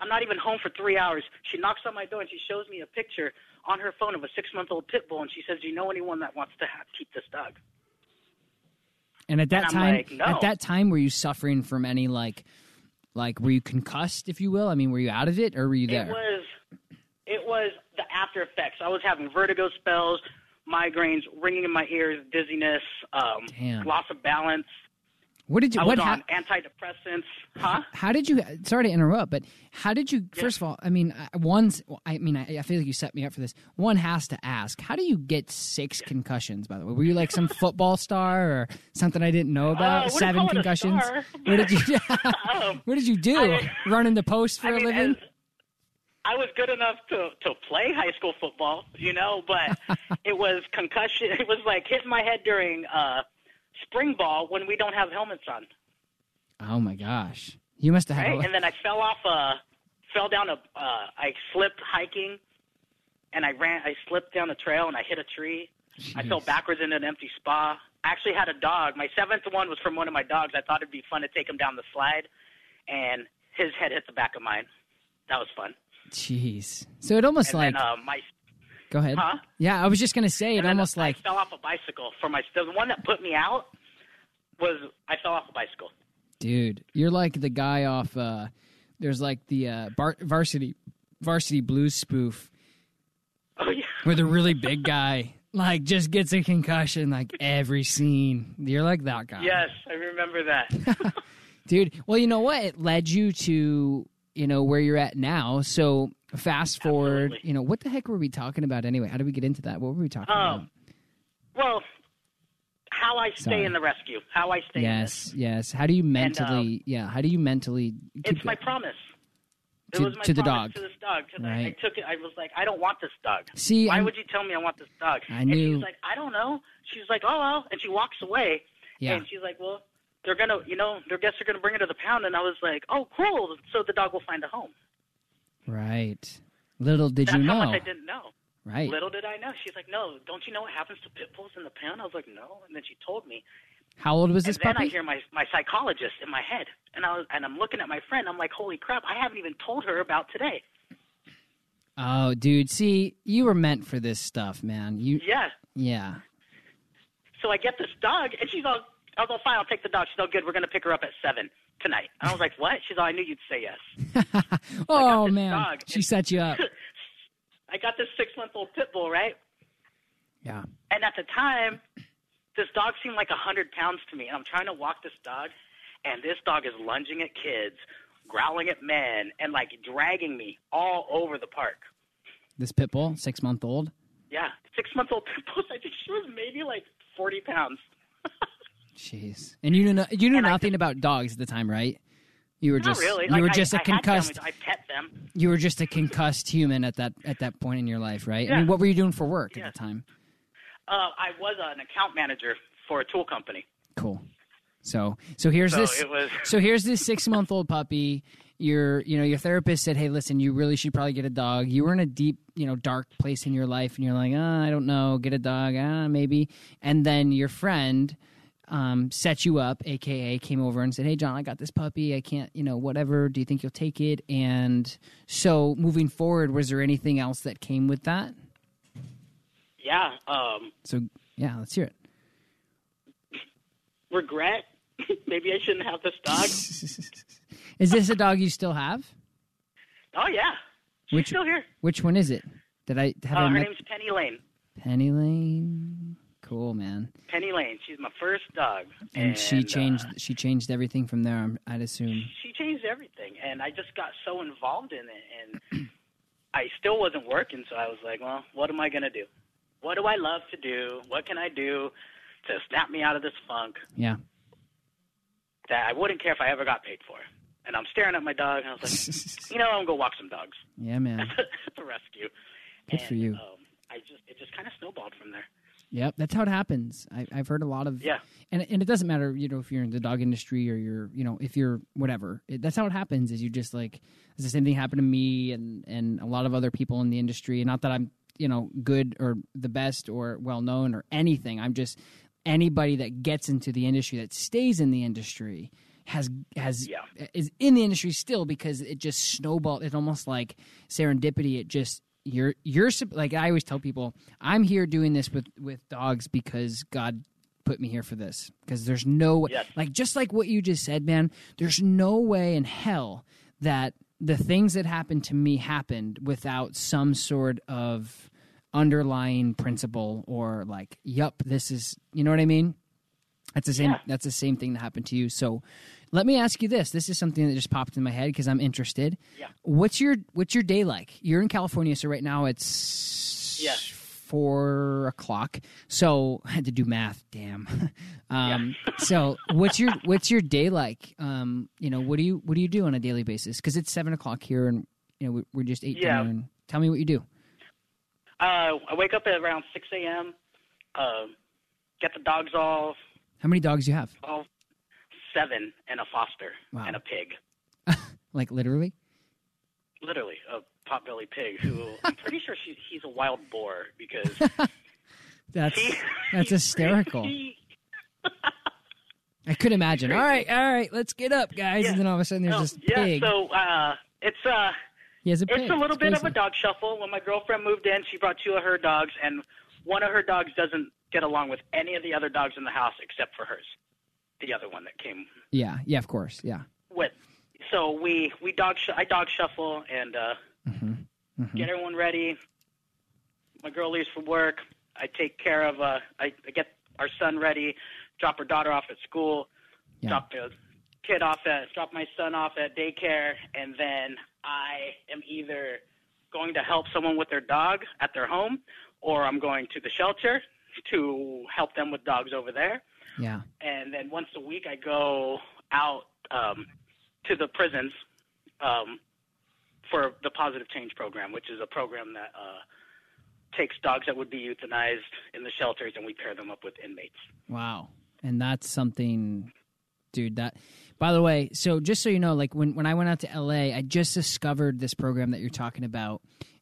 I'm not even home for three hours. She knocks on my door, and she shows me a picture on her phone of a six-month-old pit bull, and she says, do you know anyone that wants to have, keep this dog? And at that and time, like, no. At that time, were you suffering from any, like, like, were you concussed, if you will? I mean, were you out of it, or were you there? It was, it was the after effects. I was having vertigo spells, migraines, ringing in my ears, dizziness, um, loss of balance. What did you? I was what on ha- antidepressants? Huh? How did you? Sorry to interrupt, but how did you? Yes. First of all, I mean, one's. I mean, I, I feel like you set me up for this. One has to ask: how do you get six yes. concussions? By the way, were you like some football star or something I didn't know about? Uh, Seven concussions. What did you? um, what did you do? I, Run in the post for I mean, a living? I was good enough to to play high school football, you know, but it was concussion. It was like hitting my head during. Uh, spring ball when we don't have helmets on. Oh my gosh. You must have had right? And then I fell off a fell down a uh, I slipped hiking and I ran I slipped down a trail and I hit a tree. Jeez. I fell backwards into an empty spa. I actually had a dog. My seventh one was from one of my dogs. I thought it'd be fun to take him down the slide and his head hit the back of mine. That was fun. Jeez. So it almost and like then, uh, my Go ahead. Huh? Yeah, I was just going to say, it almost I, like... I fell off a bicycle for my... The one that put me out was... I fell off a bicycle. Dude, you're like the guy off... Uh, there's like the uh, bar, varsity varsity Blues spoof. Oh, yeah. Where the really big guy, like, just gets a concussion, like, every scene. You're like that guy. Yes, I remember that. Dude, well, you know what? It led you to, you know, where you're at now, so... Fast forward, Absolutely. You know, what the heck were we talking about anyway? How did we get into that? What were we talking um, about? Well, how I stay Sorry. in the rescue, how I stay yes, in Yes, yes. How do you mentally, and, uh, yeah, how do you mentally? It's my promise. To, it was my to the promise dog. to this dog. To right. the, I took it, I was like, I don't want this dog. See, Why I'm, would you tell me I want this dog? I knew. And she was like, I don't know. She's like, oh, well, and she walks away. Yeah. And she's like, well, they're going to, you know, their guests are going to bring her to the pound. And I was like, oh, cool. So the dog will find a home. Right. Little did That's you know. That's how much I didn't know. Right. Little did I know. She's like, no, don't you know what happens to pit bulls in the pound? I was like, no. And then she told me. How old was this puppy? And then I hear my, my psychologist in my head. And, I was, and I'm looking at my friend. I'm like, holy crap, I haven't even told her about today. Oh, dude. See, you were meant for this stuff, man. You. Yeah. Yeah. So I get this dog, and she's all, I was all, fine, I'll take the dog. She's all, good, we're going to pick her up at seven. Tonight. And I was like, what? She's all, I knew you'd say yes. Oh, man. Dog. She and set you up. I got this six-month-old pit bull, right? Yeah. And at the time, this dog seemed like one hundred pounds to me. And I'm trying to walk this dog, and this dog is lunging at kids, growling at men, and, like, dragging me all over the park. This pit bull, six-month-old? Yeah, six-month-old pit bull. I think she was maybe, like, forty pounds. Jeez. And you knew, no, you knew nothing did, about dogs at the time, right? You were just really. you like, were just I, a I concussed them, I pet them. You were just a concussed human at that at that point in your life, right? Yeah. I mean, what were you doing for work yeah. at the time? Uh, I was an account manager for a tool company. Cool. So, so here's so this was... So here's this six-month-old puppy. Your you know, your therapist said, "Hey, listen, you really should probably get a dog." You were in a deep, you know, dark place in your life and you're like, "Ah, oh, I don't know, get a dog. Ah, maybe." And then your friend Um, set you up, A K A came over and said, hey, John, I got this puppy. I can't, you know, whatever. Do you think you'll take it? And so moving forward, was there anything else that came with that? Yeah. Um, so, yeah, let's hear it. regret. Maybe I shouldn't have this dog. Is this a dog you still have? Oh, yeah. She's which, still here. Which one is it? Did I? Have uh, I her met... name's Penny Lane. Penny Lane. Cool, man. Penny Lane. She's my first dog. And, and she changed uh, She changed everything from there, I'd assume. She changed everything, and I just got so involved in it, and I still wasn't working, so I was like, well, what am I going to do? What do I love to do? What can I do to snap me out of this funk? Yeah. That I wouldn't care if I ever got paid for. And I'm staring at my dog, and I was like, you know, I'm going to go walk some dogs. Yeah, man. At the, at the rescue. Good and, for you. Um, I just, it just kind of snowballed from there. Yep, that's how it happens. I, I've heard a lot of... Yeah. And, and it doesn't matter, you know, if you're in the dog industry or you're, you know, if you're whatever. It, that's how it happens is you just like... It's the same thing happened to me and, and a lot of other people in the industry. And not that I'm, you know, good or the best or well-known or anything. I'm just... Anybody that gets into the industry, that stays in the industry, has has yeah. is in the industry still because it just snowballed. It's almost like serendipity. It just you're you're like I always tell people, I'm here doing this with, with dogs because God put me here for this. Because there's no yes. like just like what you just said, man. There's no way in hell that the things that happened to me happened without some sort of underlying principle or like, yup, this is, you know what I mean? That's the same, yeah. that's the same thing that happened to you. So let me ask you this. This is something that just popped in my head because I'm interested. Yeah. What's your, what's your day like? You're in California. So right now it's yeah. four o'clock. So I had to do math. Damn. um, yeah. So what's your, what's your day like? Um, you know, what do you, what do you do on a daily basis? Cause it's seven o'clock here and you know, we're just eight. Yeah. And tell me what you do. Uh, I wake up at around six a.m., uh, get the dogs all. How many dogs do you have? All seven and a foster wow. and a pig. Like literally? Literally, a potbelly pig who I'm pretty sure she, he's a wild boar because. that's he, that's hysterical. He, I could imagine. All right, all right, let's get up, guys. Yeah. And then all of a sudden there's no, this yeah, pig. Yeah, so uh, it's... Uh, A it's a little it's bit of a dog shuffle. When my girlfriend moved in, she brought two of her dogs, and one of her dogs doesn't get along with any of the other dogs in the house except for hers, the other one that came. Yeah, yeah, of course, yeah. With so we we dog sh- I dog shuffle and uh, mm-hmm. Mm-hmm. get everyone ready. My girl leaves for work. I take care of uh, I, I get our son ready, drop her daughter off at school, yeah. drop the kid off at drop my son off at daycare, and then. I am either going to help someone with their dog at their home, or I'm going to the shelter to help them with dogs over there. Yeah. And then once a week I go out um, to the prisons um, for the Positive Change program, which is a program that uh, takes dogs that would be euthanized in the shelters and we pair them up with inmates. Wow. And that's something... Dude, that, by the way, so just so you know, like when, when I went out to L A, I just discovered this program that you're talking about,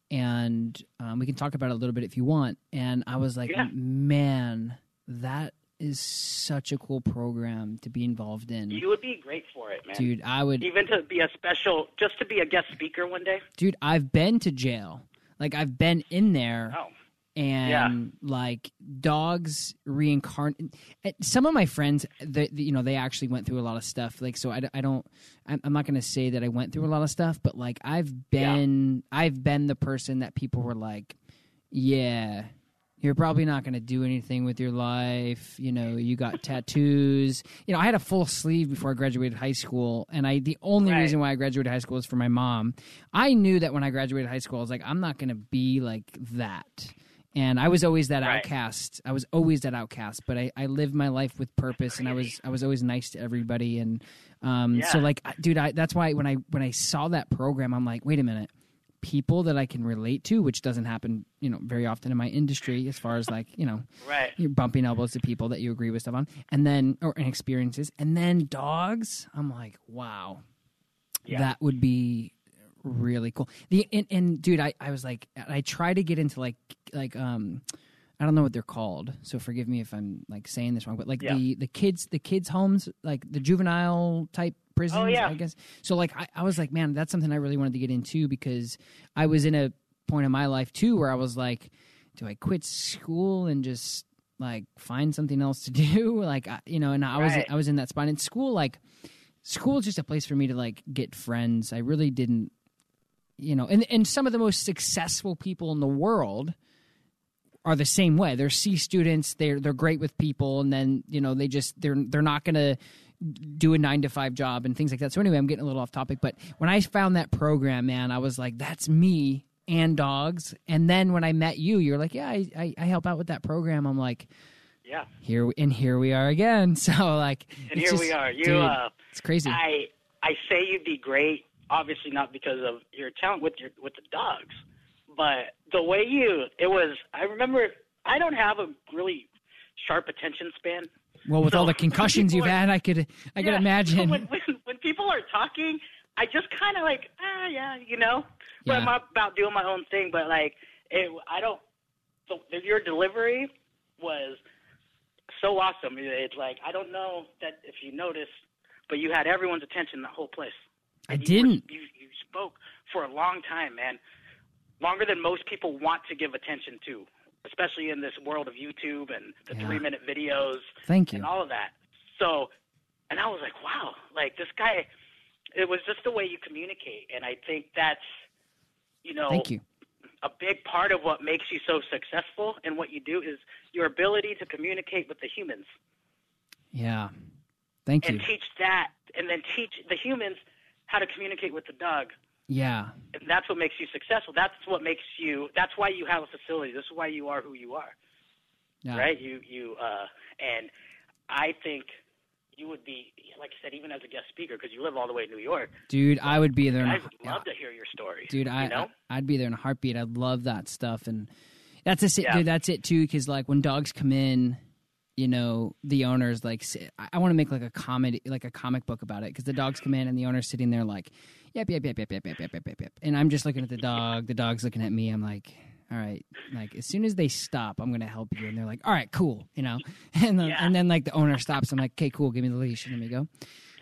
and um, we can talk about it a little bit if you want. And I was like, yeah. man, that is such a cool program to be involved in. You would be great for it, man. Dude, I would. Even to be a special, just to be a guest speaker one day. Dude, I've been to jail. Like I've been in there. Oh. And, yeah. like, dogs reincarnate. Some of my friends, they, they, you know, they actually went through a lot of stuff. Like, so I, I don't – I'm not going to say that I went through a lot of stuff, but, like, I've been yeah. I've been the person that people were like, yeah, you're probably not going to do anything with your life. You know, you got tattoos. You know, I had a full sleeve before I graduated high school, and I the only right. reason why I graduated high school is for my mom. I knew that when I graduated high school, I was like, I'm not going to be like that. And I was always that right. outcast. I was always that outcast, but I, I lived my life with purpose, and I was I was always nice to everybody. And um, yeah. so, like, dude, I, that's why when I when I saw that program, I'm like, wait a minute, people that I can relate to, which doesn't happen, you know, very often in my industry, as far as like, you know, right. you're bumping elbows to people that you agree with stuff on, and then or and experiences, and then dogs. I'm like, wow, yeah. that would be. Really cool. The and, and dude, I, I was like, I try to get into like like um, I don't know what they're called, so forgive me if I'm like saying this wrong, but like yeah. the the kids the kids homes, like the juvenile type prisons, oh, yeah. I guess. So like I, I was like, man, that's something I really wanted to get into because I was in a point in my life too where I was like, do I quit school and just like find something else to do. Like, I, you know, and I right. was, I was in that spot. And school, like school is just a place for me to like get friends. I really didn't, you know, and, and some of the most successful people in the world are the same way. They're C students. They're, they're great with people. And then, you know, they just, they're, they're not going to do a nine to five job and things like that. So anyway, I'm getting a little off topic, but when I found that program, man, I was like, that's me and dogs. And then when I met you, you're like, yeah, I, I, I help out with that program. I'm like, yeah, here and here we are again. So like, and here just, we are. You, dude, uh, it's crazy. I, I say you'd be great, obviously not because of your talent with your, with the dogs, but the way you, it was, I remember I don't have a really sharp attention span. Well, with so all the concussions you've are, had, I could I yeah, could imagine. So when, when, when people are talking, I just kind of like, ah, yeah, you know. But yeah. I'm about doing my own thing. But, like, it, I don't so – your delivery was so awesome. It's like, I don't know that if you noticed, but you had everyone's attention the whole place. I you didn't. Were, you, you spoke for a long time, man, longer than most people want to give attention to. Especially in this world of YouTube and the yeah. three-minute videos Thank you. And all of that. So, and I was like, wow, like this guy, it was just the way you communicate. And I think that's, you know, Thank you. A big part of what makes you so successful and what you do is your ability to communicate with the humans. Yeah. Thank and you. And teach that, and then teach the humans how to communicate with the dog. Yeah. And that's what makes you successful. That's what makes you, that's why you have a facility. This is why you are who you are. Yeah. Right. You, you, uh, and I think you would be, like I said, even as a guest speaker, cause you live all the way in New York. Dude, so I would be there. I would love yeah. to hear your story. Dude, I, you know? I, I'd be there in a heartbeat. I'd love that stuff. And that's it. Yeah. Dude, that's it too. Cause like when dogs come in, you know, the owners like, I want to make like a comedy, like a comic book about it. Cause the dogs come in and the owner's sitting there like, Yep, yep, yep, yep, yep, yep, yep, yep, yep. And I'm just looking at the dog. The dog's looking at me. I'm like, all right. Like, as soon as they stop, I'm going to help you. And they're like, all right, cool. You know? And the, yeah. and then, like, the owner stops. I'm like, okay, cool. Give me the leash. And let me go.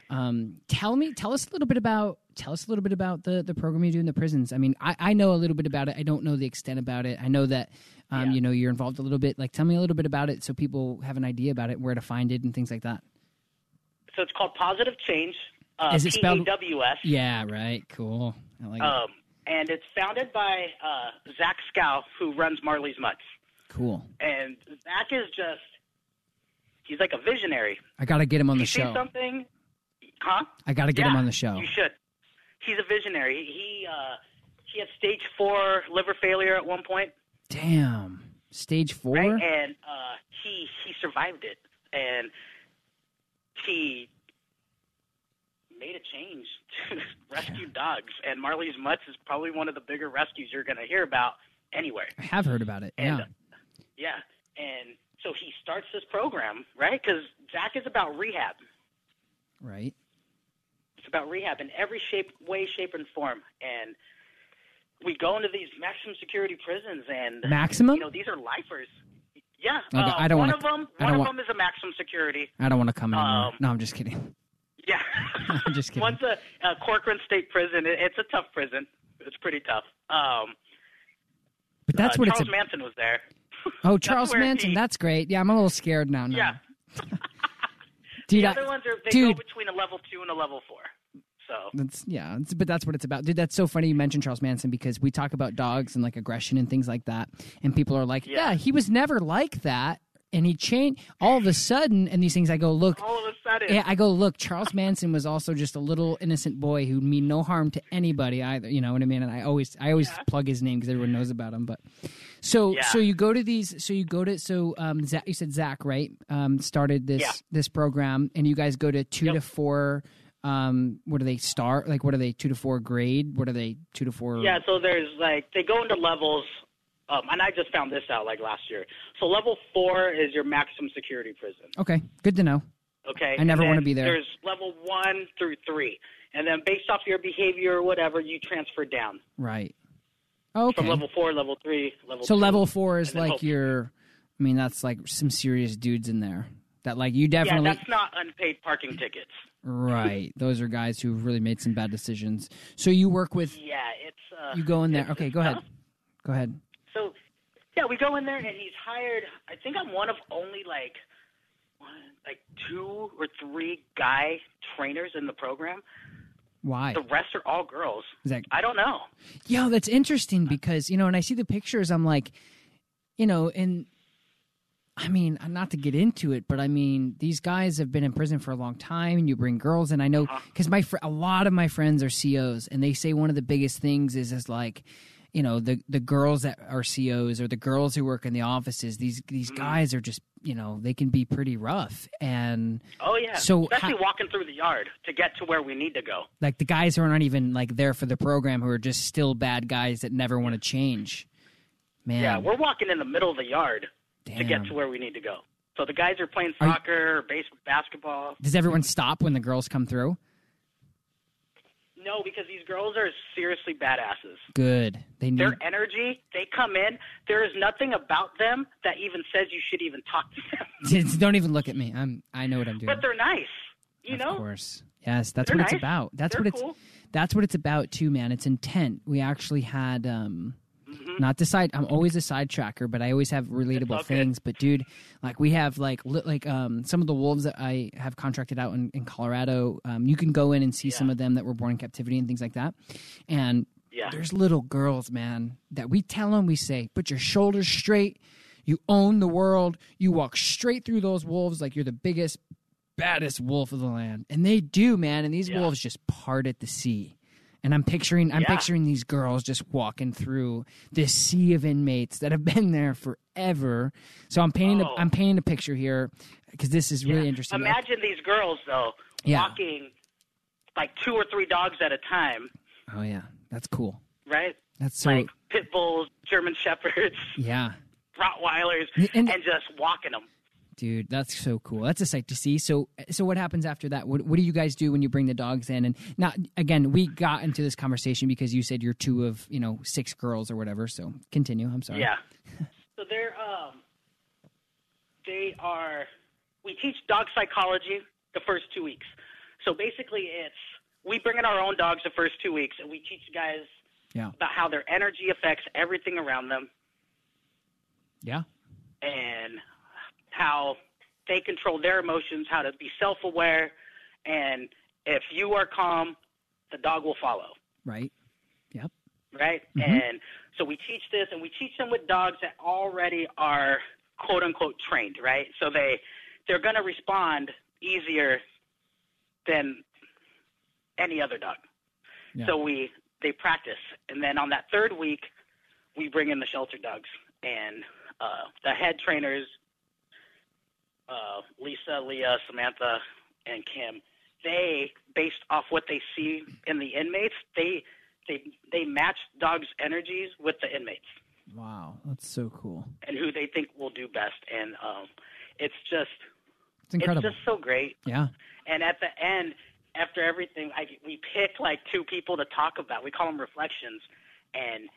Um, tell me, tell us a little bit about, tell us a little bit about the, the program you do in the prisons. I mean, I, I know a little bit about it. I don't know the extent about it. I know that, um, yeah. you know, you're involved a little bit. Like, tell me a little bit about it so people have an idea about it, where to find it and things like that. So it's called Positive Change. Uh, Is it spelled? P A W S. Yeah, right. Cool. I like um, it. And it's founded by uh, Zach Skow, who runs Marley's Mutts. Cool. And Zach is just, he's like a visionary. I got to get him on you the show. something? Huh? I got to get yeah, him on the show. You should. He's a visionary. He, uh, he had stage four liver failure at one point. Damn. Stage four? Right? And uh, he, he survived it. And he... made a change to rescue dogs, and Marley's Mutts is probably one of the bigger rescues you're going to hear about anywhere. I have heard about it, and, yeah. Uh, yeah, and so he starts this program, right, because Zach is about rehab. Right. It's about rehab in every shape, way, shape, and form, and we go into these maximum security prisons, and maximum? You know, these are lifers. Yeah, okay, uh, I don't one wanna, of them, I don't one want, of them is a maximum security. I don't want to come in. Um, no, I'm just kidding. Yeah. I'm just kidding. One's a, a Corcoran State Prison. It, it's a tough prison. It's pretty tough. Um, but that's uh, what Charles it's a... Manson was there. Oh, Charles Manson. He... That's great. Yeah, I'm a little scared now. now. Yeah. Dude, the other I... ones are they Dude. go between a level two and a level four. So that's yeah, it's, but that's what it's about. Dude, that's so funny you mentioned Charles Manson because we talk about dogs and like aggression and things like that, and people are like, yeah, yeah he was never like that. And he changed all of a sudden, and these things I go, look. All of a sudden. Yeah, I go, look, Charles Manson was also just a little innocent boy who mean no harm to anybody either. You know what I mean? And I always I always yeah. plug his name because everyone knows about him. But So yeah. so you go to these, so you go to, so um, Zach, you said Zach, right, um, started this yeah. this program, and you guys go to two yep. to four, um, what do they start? Like, what are they, two to four grade? What are they, two to four? Yeah, so there's like, they go into levels. Um, and I just found this out like last year. So level four is your maximum security prison. Okay, good to know. Okay. I never want to be there. There's level one through three. And then based off your behavior or whatever, you transfer down. Right. Okay. From level four, level three, level So two, level four is like your – I mean, that's like some serious dudes in there that like you definitely – Yeah, that's not unpaid parking tickets. Right. Those are guys who've really made some bad decisions. So you work with – Yeah, it's uh, – You go in there. Okay, go ahead. Go ahead. So Yeah, we go in there, and he's hired, I think I'm one of only, like, one, like two or three guy trainers in the program. Why? The rest are all girls. That... I don't know. Yeah, that's interesting because, you know, and I see the pictures, I'm like, you know, and I mean, not to get into it, but I mean, these guys have been in prison for a long time, and you bring girls, and I know, because uh-huh. my fr- a lot of my friends are C Os, and they say one of the biggest things is, is like, you know, the, the girls that are C Os or the girls who work in the offices, these these guys are just, you know, they can be pretty rough. And oh, yeah. So especially ha- walking through the yard to get to where we need to go. Like the guys who are not even like there for the program, who are just still bad guys that never want to change. Man. Yeah, we're walking in the middle of the yard Damn. to get to where we need to go. So the guys are playing soccer are you- or base- basketball. Does everyone stop when the girls come through? No, because these girls are seriously badasses. Good. They need... Their energy, they come in. There is nothing about them that even says you should even talk to them. Don't even look at me. I'm, I know what I'm doing. But they're nice, you know? Of course. Yes, that's what it's about. That's what it's, that's what it's about, too, man. It's intent. We actually had... Um, Mm-hmm. Not the side. I'm always a sidetracker, but I always have relatable things. But dude, like we have like li- like um some of the wolves that I have contracted out in, in Colorado. Um, you can go in and see yeah. some of them that were born in captivity and things like that. And yeah. there's little girls, man, that we tell them, we say, put your shoulders straight. You own the world. You walk straight through those wolves like you're the biggest, baddest wolf of the land, and they do, man. And these yeah. wolves just part at the sea. And I'm picturing I'm yeah. picturing these girls just walking through this sea of inmates that have been there forever. So I'm painting oh. a, I'm painting a picture here because this is yeah. really interesting. Imagine like, these girls though yeah. walking like two or three dogs at a time. Oh yeah, that's cool. Right? That's so... like pit bulls, German shepherds, yeah, Rottweilers, and, and just walking them. Dude, that's so cool. That's a sight to see. So, so what happens after that? What, what do you guys do when you bring the dogs in? And now, again, we got into this conversation because you said you're two of, you know, six girls or whatever. So, continue. I'm sorry. Yeah. So they're, um, they are. We teach dog psychology the first two weeks. So basically, it's we bring in our own dogs the first two weeks, and we teach guys yeah. about how their energy affects everything around them. Yeah. And how they control their emotions, how to be self-aware, and if you are calm, the dog will follow. Right. Yep. Right? Mm-hmm. And so we teach this, and we teach them with dogs that already are quote-unquote trained, right? So they, they're going to respond easier than any other dog. Yeah. So we they practice. And then on that third week, we bring in the shelter dogs, and uh, the head trainers – Uh, Lisa, Leah, Samantha, and Kim, they, based off what they see in the inmates, they they they match dogs' energies with the inmates. Wow, that's so cool. And who they think will do best. And um, it's just it's, incredible. It's just so great. Yeah. And at the end, after everything, I, we pick like two people to talk about. We call them reflections. And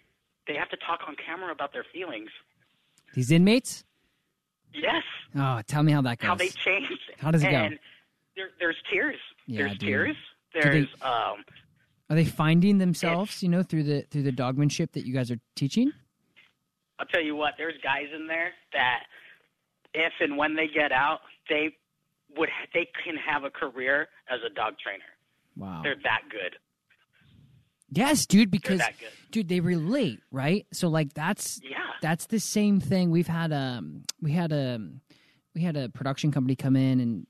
they have to talk on camera about their feelings. These inmates? Yes. Oh, tell me how that goes. How they changed. How does it and go? There, there's tears. Yeah, there's dude. tears. There's. They, um, are they finding themselves? You know, through the through the dogmanship that you guys are teaching. I'll tell you what. There's guys in there that, if and when they get out, they would they can have a career as a dog trainer. Wow. They're that good. Yes, dude, because, dude, they relate, right? So, like, that's yeah. that's the same thing. We've had a, we had a, we had a production company come in and,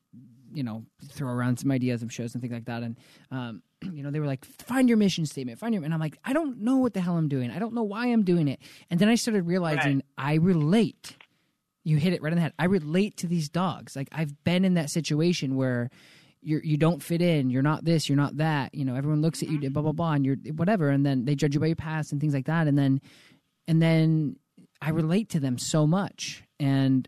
you know, throw around some ideas of shows and things like that. And, um, you know, they were like, find your mission statement, find your, and I'm like, I don't know what the hell I'm doing. I don't know why I'm doing it. And then I started realizing right. I relate. You hit it right in the head. I relate to these dogs. Like, I've been in that situation where You you don't fit in. You're not this. You're not that. You know, everyone looks at you, blah blah blah, and you're whatever. And then they judge you by your past and things like that. And then, and then I relate to them so much. And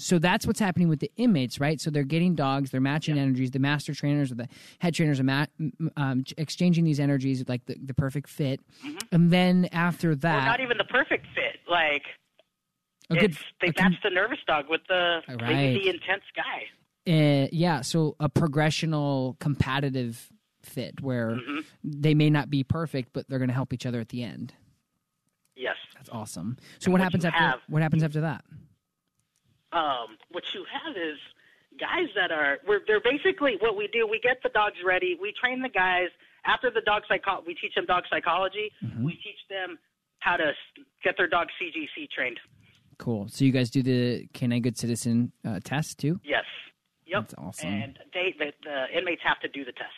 so that's what's happening with the inmates, right? So they're getting dogs. They're matching yeah. energies. The master trainers or the head trainers are ma- um, exchanging these energies, like the, the perfect fit. Mm-hmm. And then after that, well, not even the perfect fit, like a good. They match the nervous dog with the right. lazy, intense guy. Uh, yeah, so a progressional competitive fit where mm-hmm. they may not be perfect, but they're going to help each other at the end. Yeah, Yes. That's awesome. So what, what happens after have, what happens after that? Um, what you have is guys that are we're, they're basically what we do. We get the dogs ready. We train the guys after the dog psycho. We teach them dog psychology. Mm-hmm. We teach them how to get their dog C G C trained. Cool. So you guys do the Canine Good Citizen uh, test too? Yes. Yep. That's awesome. And they the, the inmates have to do the test.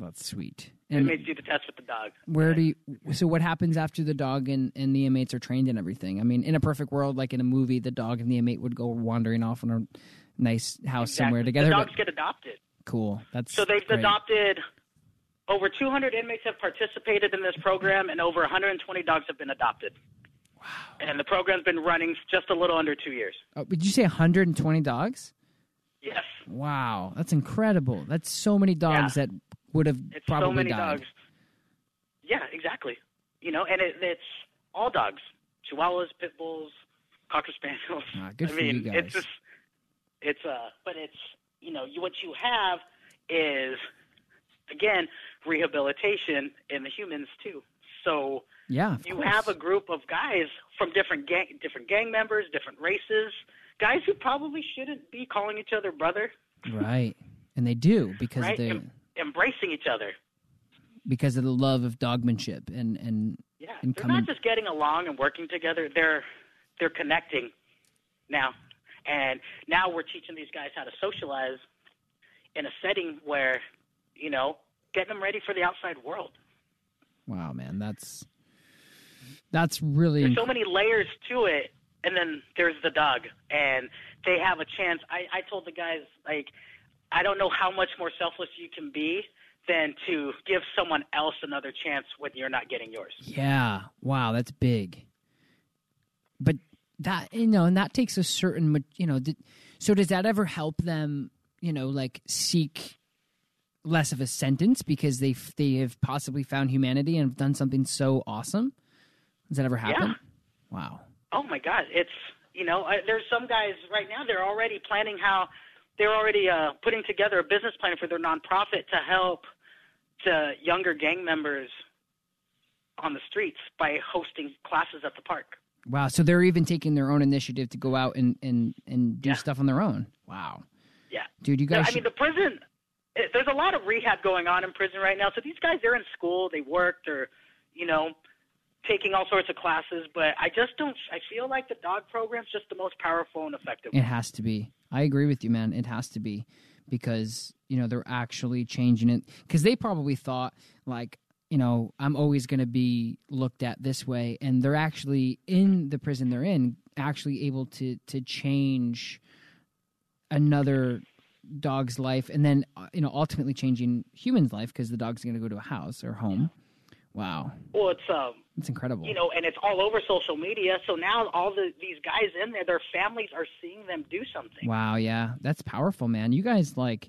That's sweet. And inmates do the test with the dog. Where do you, so what happens after the dog and, and the inmates are trained and everything? I mean, in a perfect world, like in a movie, the dog and the inmate would go wandering off in a nice house exactly. somewhere together. The dogs but, get adopted. Cool. That's so they've great. adopted. Over two hundred inmates have participated in this program, and over one hundred twenty dogs have been adopted. Wow. And the program's been running just a little under two years. Oh, did you say one hundred twenty dogs? Yes. Wow. That's incredible. That's so many dogs yeah. that would have it's probably so many died. Dogs. Yeah, exactly. You know, and it, it's all dogs. Chihuahuas, pit bulls, cocker spaniels. Ah, good I for mean, you guys. It's just, it's, uh, but it's, you know, you, what you have is, again, rehabilitation in the humans too. So yeah, you course. have a group of guys from different gang, different gang members, different races, guys who probably shouldn't be calling each other brother. Right. And they do because right? they em- embracing each other because of the love of dogmanship and, and, yeah, and they're coming... not just getting along and working together. They're, they're connecting now. And now we're teaching these guys how to socialize in a setting where, you know, getting them ready for the outside world. Wow, man, that's that's really... There's so many layers to it, and then there's the dog, and they have a chance. I, I told the guys, like, I don't know how much more selfless you can be than to give someone else another chance when you're not getting yours. Yeah, wow, that's big. But that, you know, and that takes a certain, you know, did, so does that ever help them, you know, like, seek... less of a sentence because they they have possibly found humanity and have done something so awesome? Does that ever happen? Yeah. Wow. Oh my God! It's you know I, there's some guys right now they're already planning how they're already uh, putting together a business plan for their nonprofit to help the younger gang members on the streets by hosting classes at the park. Wow! So they're even taking their own initiative to go out and and and do yeah. stuff on their own. Wow. Yeah, dude, you guys. So, I mean, the prison. There's a lot of rehab going on in prison right now. So these guys, they're in school, they work, they're, you know, taking all sorts of classes. But I just don't – I feel like the dog program's just the most powerful and effective. It has to be. I agree with you, man. It has to be because, you know, they're actually changing it. Because they probably thought, like, you know, I'm always going to be looked at this way. And they're actually in the prison they're in actually able to to change another – dog's life, and then you know ultimately changing humans' life because the dog's going to go to a house or home. Wow. Well, it's um, it's incredible. You know, and it's all over social media. So now all the these guys in there, their families are seeing them do something. Wow. Yeah, that's powerful, man. You guys like,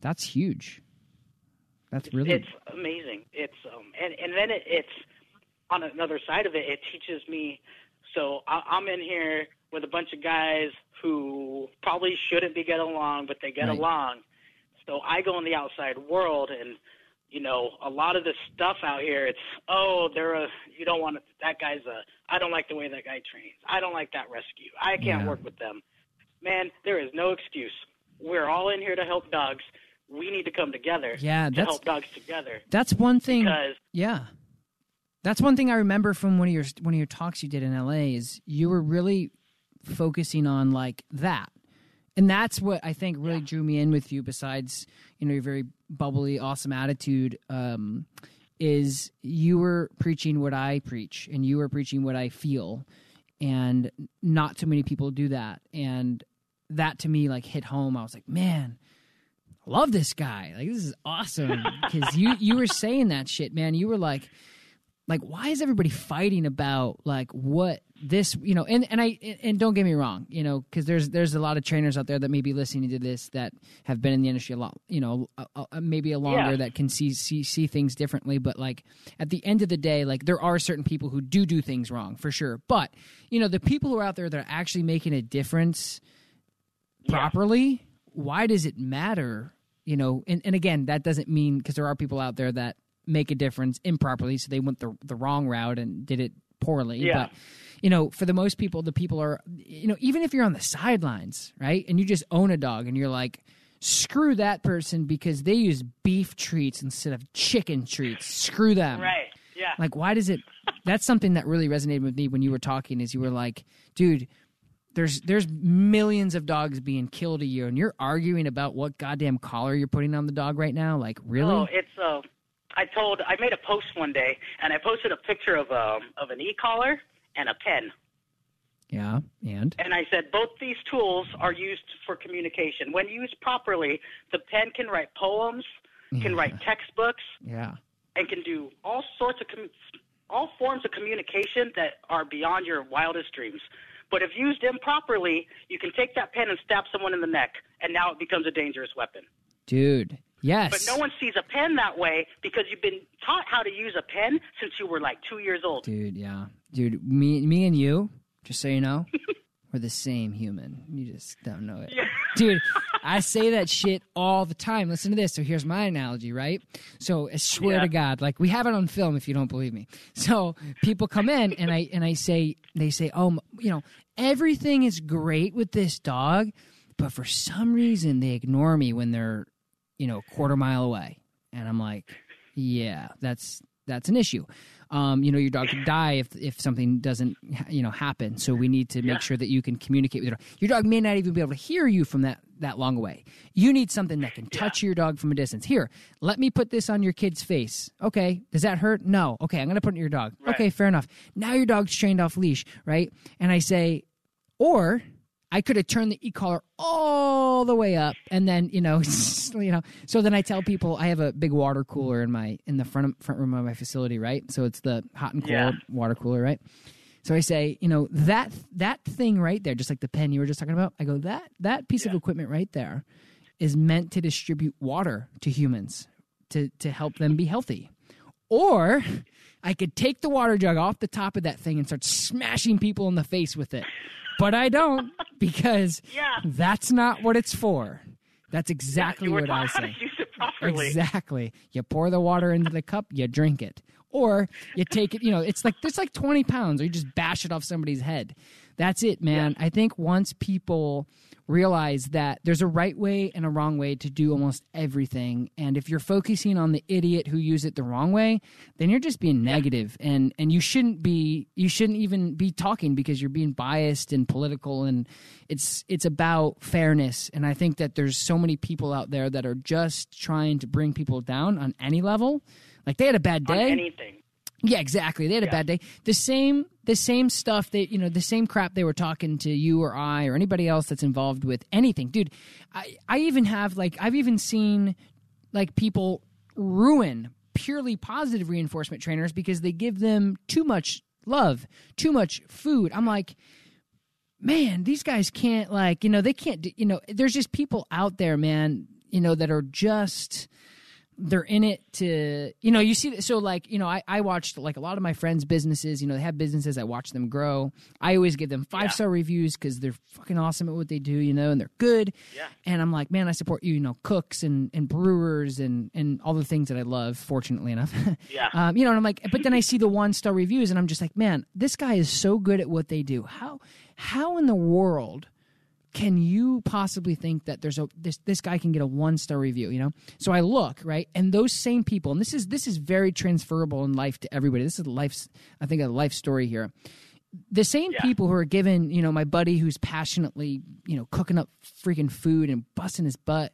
that's huge. That's it's, really it's amazing. It's um, and and then it, it's on another side of it. It teaches me. So I, I'm in here with a bunch of guys who probably shouldn't be getting along, but they get right. along. So I go in the outside world, and, you know, a lot of this stuff out here, it's, oh, they're a, you don't want to, that guy's a, I don't like the way that guy trains. I don't like that rescue. I can't yeah. work with them. Man, there is no excuse. We're all in here to help dogs. We need to come together yeah, to that's, help dogs together. That's one thing. Because yeah. That's one thing I remember from one of your one of your talks you did in L A is you were really focusing on like that, and that's what I think really yeah. drew me in with you. Besides, you know, your very bubbly, awesome attitude, um, is you were preaching what I preach, and you were preaching what I feel, and not too many people do that. And that to me like hit home. I was like, man. I love this guy. Like this is awesome because you you were saying that shit, man. You were like. Like, why is everybody fighting about, like, what this, you know, and, and I, and don't get me wrong, you know, because there's, there's a lot of trainers out there that may be listening to this that have been in the industry a lot, you know, a, a, maybe a longer yeah. that can see, see, see things differently. But, like, at the end of the day, like, there are certain people who do do things wrong, for sure. But, you know, the people who are out there that are actually making a difference yeah. properly, why does it matter, you know? And, and again, that doesn't mean, because there are people out there that make a difference improperly, so they went the the wrong route and did it poorly. Yeah. But, you know, for the most people, the people are, you know, even if you're on the sidelines, right, and you just own a dog and you're like, screw that person because they use beef treats instead of chicken treats. Screw them. Right, yeah. Like, why does it – that's something that really resonated with me when you were talking is you were like, dude – There's there's millions of dogs being killed a year, and you're arguing about what goddamn collar you're putting on the dog right now? Like, really? Oh, it's uh, I told I made a post one day, and I posted a picture of um of an e-collar and a pen. Yeah, and and I said both these tools are used for communication. When used properly, the pen can write poems, yeah. can write textbooks, yeah, and can do all sorts of com- all forms of communication that are beyond your wildest dreams. But if used improperly, you can take that pen and stab someone in the neck, and now it becomes a dangerous weapon. Dude, yes. But no one sees a pen that way because you've been taught how to use a pen since you were like two years old. Dude, yeah. Dude, me, me and you, just so you know, we're the same human. You just don't know it. Yeah. Dude, I say that shit all the time. Listen to this. So here's my analogy, right? So I swear yeah. to God, like we have it on film if you don't believe me. So people come in and I and I say, they say, oh, you know, everything is great with this dog, but for some reason they ignore me when they're, you know, a quarter mile away. And I'm like, yeah, that's that's an issue. Um, you know, your dog could die if if something doesn't, you know, happen. So we need to make yeah. sure that you can communicate with your dog. Your dog may not even be able to hear you from that, that long away. You need something that can touch yeah. your dog from a distance. Here, let me put this on your kid's face. Okay, does that hurt? No. Okay, I'm going to put it on your dog. Right. Okay, fair enough. Now your dog's trained off leash, right? And I say, or I could have turned the e-collar all the way up and then, you know, you know, so then I tell people I have a big water cooler in my in the front of, front room of my facility, right? So it's the hot and cold yeah. water cooler, right? So I say, you know, that that thing right there, just like the pen you were just talking about, I go, that that piece yeah. of equipment right there is meant to distribute water to humans to to help them be healthy. Or I could take the water jug off the top of that thing and start smashing people in the face with it. But I don't because yeah. that's not what it's for. That's exactly yeah, what I say. Exactly. You pour the water into the cup, you drink it. Or you take it, you know, it's like it's like twenty pounds or you just bash it off somebody's head. That's it, man. Yeah. I think once people realize that there's a right way and a wrong way to do almost everything, and if you're focusing on the idiot who used it the wrong way, then you're just being negative. Yeah. and and you shouldn't be you shouldn't even be talking because you're being biased and political, and it's it's about fairness. And I think that there's so many people out there that are just trying to bring people down on any level. Like they had a bad day. On anything. Yeah, exactly. They had yeah. a bad day. The same the same stuff that, you know, the same crap they were talking to you or I or anybody else that's involved with anything. Dude, I, I even have like I've even seen like people ruin purely positive reinforcement trainers because they give them too much love, too much food. I'm like, man, these guys can't like, you know, they can't, you know, there's just people out there, man, you know, that are just they're in it to, you know, you see, so like, you know, I, I watched like a lot of my friends' businesses, you know, they have businesses. I watch them grow. I always give them five yeah. star reviews because they're fucking awesome at what they do, you know, and they're good. Yeah. And I'm like, man, I support you, you know, cooks and, and brewers and, and all the things that I love, fortunately enough. yeah. Um, you know, and I'm like, but then I see the one star reviews and I'm just like, man, this guy is so good at what they do. How, how in the world can you possibly think that there's a this this guy can get a one-star review, you know? So I look, right, and those same people, and this is this is very transferable in life to everybody. This is life's, I think, a life story here. The same yeah. people who are given, you know, my buddy who's passionately, you know, cooking up freaking food and busting his butt,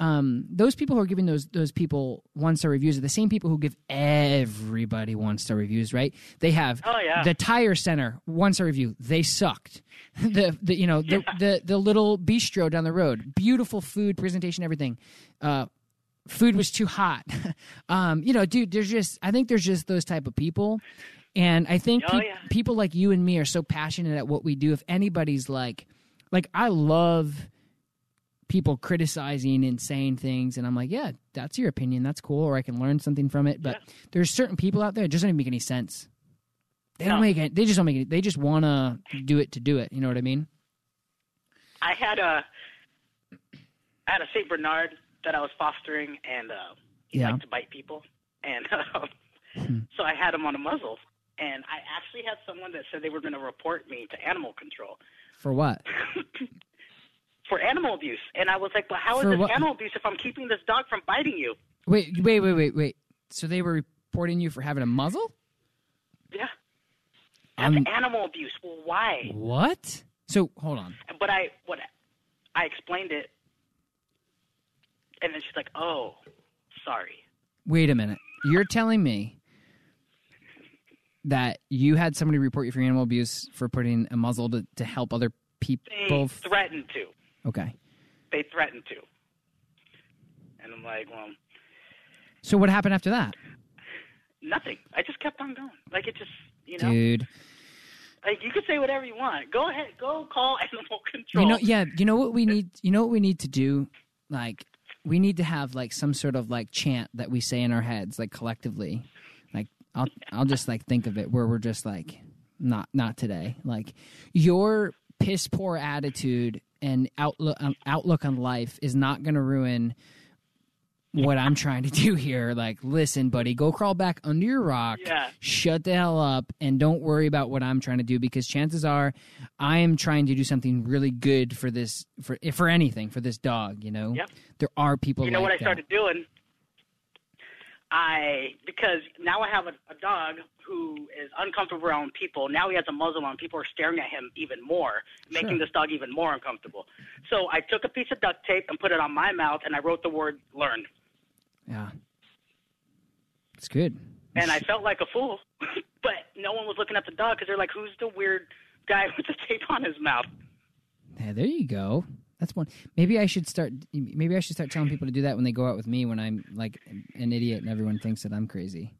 um, those people who are giving those those people one-star reviews are the same people who give everybody one-star reviews, right? They have oh, yeah. the tire center one-star review. They sucked. The, the you know, the, yeah. the, the little bistro down the road. Beautiful food, presentation, everything. Uh, food was too hot. um, you know, dude, there's just – I think there's just those type of people. And I think oh, pe- yeah. people like you and me are so passionate at what we do. If anybody's like – like I love – people criticizing and saying things, and I'm like, yeah, that's your opinion. That's cool, or I can learn something from it. But yeah. there's certain people out there that just don't even make any sense. They no. don't make it. They just don't make it. They just want to do it to do it. You know what I mean? I had a, I had a Saint Bernard that I was fostering, and uh, he yeah. liked to bite people, and uh, hmm. so I had him on a muzzle, and I actually had someone that said they were going to report me to animal control. For what? For animal abuse. And I was like, well, how is For this what? Animal abuse if I'm keeping this dog from biting you? Wait, wait, wait, wait, wait. So they were reporting you for having a muzzle? Yeah. That's um, animal abuse. Well, why? What? So, hold on. But I what I explained it, and then she's like, oh, sorry. Wait a minute. You're telling me that you had somebody report you for animal abuse for putting a muzzle to, to help other people? They f- threatened to. Okay. They threatened to. And I'm like, well... So what happened after that? Nothing. I just kept on going. Like, it just, you know. Dude. Like, you could say whatever you want. Go ahead. Go call animal control. You know, yeah. You know what we need? You know what we need to do? Like, we need to have, like, some sort of, like, chant that we say in our heads, like, collectively. Like, I'll I'll just, like, think of it where we're just, like, not not today. Like, your piss-poor attitude and outlook, um, outlook on life is not going to ruin what I'm trying to do here. Like, listen, buddy, go crawl back under your rock, yeah. Shut the hell up, and don't worry about what I'm trying to do, because chances are I am trying to do something really good for this, for for anything, for this dog, you know? Yep. There are people like that. You know like what I started that. doing? I, because now I have a, a dog who is uncomfortable around people. Now he has a muzzle on. People are staring at him even more, making sure. This dog even more uncomfortable. So I took a piece of duct tape and put it on my mouth, and I wrote the word learn. Yeah, it's good. And I felt like a fool, but no one was looking at the dog because they're like, who's the weird guy with the tape on his mouth? Yeah, there you go. That's one. Maybe I should start Maybe I should start telling people to do that when they go out with me when I'm like an idiot and everyone thinks that I'm crazy.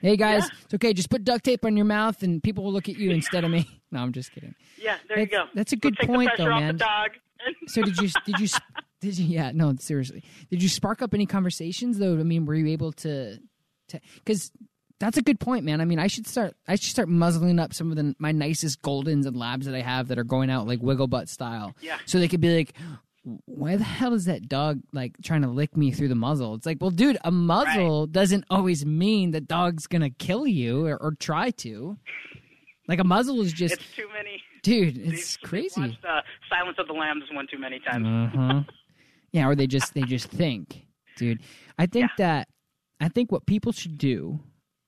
Hey, guys, yeah. It's okay. Just put duct tape on your mouth and people will look at you instead of me. No, I'm just kidding. Yeah, there that's, you go. That's a good we'll point, though, man. Take the pressure off the dog. So did you did you... Did you? Yeah, no, seriously. Did you spark up any conversations though? I mean, were you able to? Because that's a good point, man. I mean, I should start. I should start muzzling up some of the my nicest Goldens and Labs that I have that are going out like wiggle butt style. Yeah. So they could be like, "Why the hell is that dog like trying to lick me through the muzzle?" It's like, well, dude, a muzzle right. doesn't always mean the dog's gonna kill you or, or try to. Like a muzzle is just. It's too many. Dude, it's they, crazy. They watched, uh, Silence of the Lambs one too many times. Uh-huh. Yeah, or they just they just think, dude. I think yeah. that I think what people should do,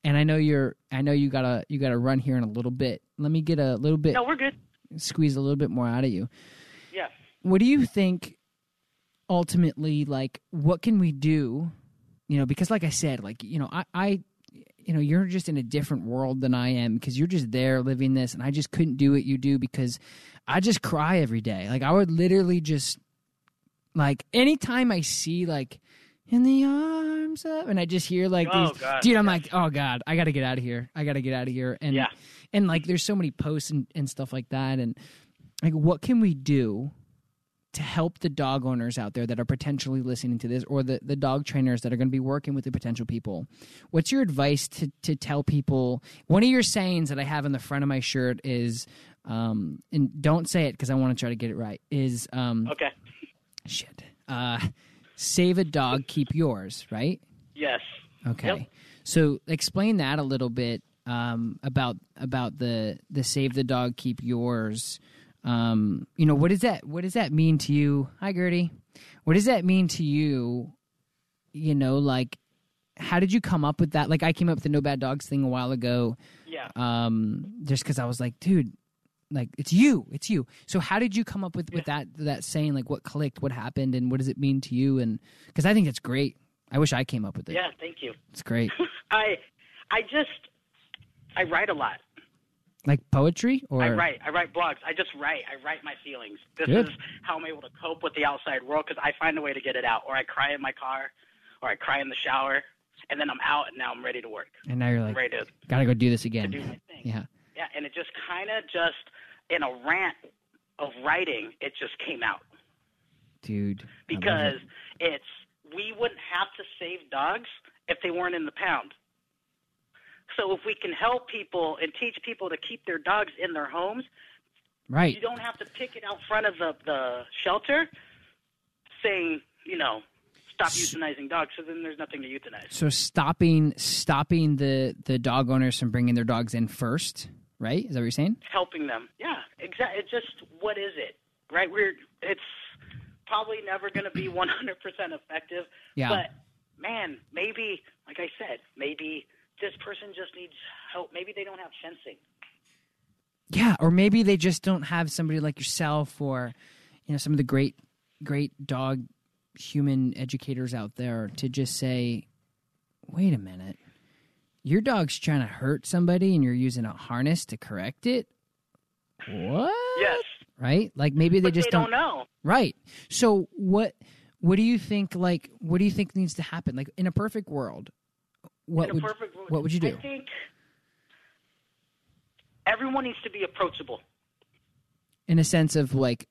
and I know you're, I know you gotta you gotta run here in a little bit. Let me get a little bit. No, we're good. Squeeze a little bit more out of you. Yeah. What do you think? Ultimately, like, what can we do? You know, because like I said, like you know, I, I you know, you're just in a different world than I am because you're just there living this, and I just couldn't do what you do because I just cry every day. Like I would literally just. Like, anytime I see, like, in the arms of, and I just hear, like, oh, these, God. Dude, I'm yeah. like, oh, God, I got to get out of here. I got to get out of here. And, yeah. and like, there's so many posts and, and stuff like that. And, like, what can we do to help the dog owners out there that are potentially listening to this or the, the dog trainers that are going to be working with the potential people? What's your advice to, to tell people? One of your sayings that I have in the front of my shirt is, um, and don't say it because I want to try to get it right, is um, – okay. Shit. Uh, save a dog, keep yours, right? Yes. Okay. Yep. So explain that a little bit um, about about the the save the dog, keep yours. Um, you know, what is that? What does that mean to you? Hi, Gertie. What does that mean to you? You know, like, how did you come up with that? Like, I came up with the No Bad Dogs thing a while ago. Yeah. Um, just because I was like, dude. Like, it's you. It's you. So how did you come up with, with yeah. that that saying? Like, what clicked? What happened? And what does it mean to you? And because I think it's great. I wish I came up with it. Yeah, thank you. It's great. I I just – I write a lot. Like poetry? Or I write. I write blogs. I just write. I write my feelings. This Good. Is how I'm able to cope with the outside world because I find a way to get it out. Or I cry in my car or I cry in the shower, and then I'm out and now I'm ready to work. And now you're like, got to go do this again. To do my thing. Yeah. Yeah, and it just kind of just – in a rant of writing, it just came out. Dude. Because it. it's, we wouldn't have to save dogs if they weren't in the pound. So if we can help people and teach people to keep their dogs in their homes, right? You don't have to pick it out front of the, the shelter saying, you know, stop euthanizing dogs, so then there's nothing to euthanize. So stopping stopping the, the dog owners from bringing their dogs in first, right? Is that what you're saying? Helping them. Yeah, exactly. It's just, what is it, right? We're It's probably never going to be one hundred percent effective. Yeah. But, man, maybe, like I said, maybe this person just needs help. Maybe they don't have fencing. Yeah, or maybe they just don't have somebody like yourself or, you know, some of the great, great dog human educators out there to just say, wait a minute, your dog's trying to hurt somebody and you're using a harness to correct it? What? Yes. Right? Like maybe they but just they don't, don't know. Right. So what what do you think like what do you think needs to happen? Like in a perfect world, what would perfect world, what would you do? I think everyone needs to be approachable. In a sense of like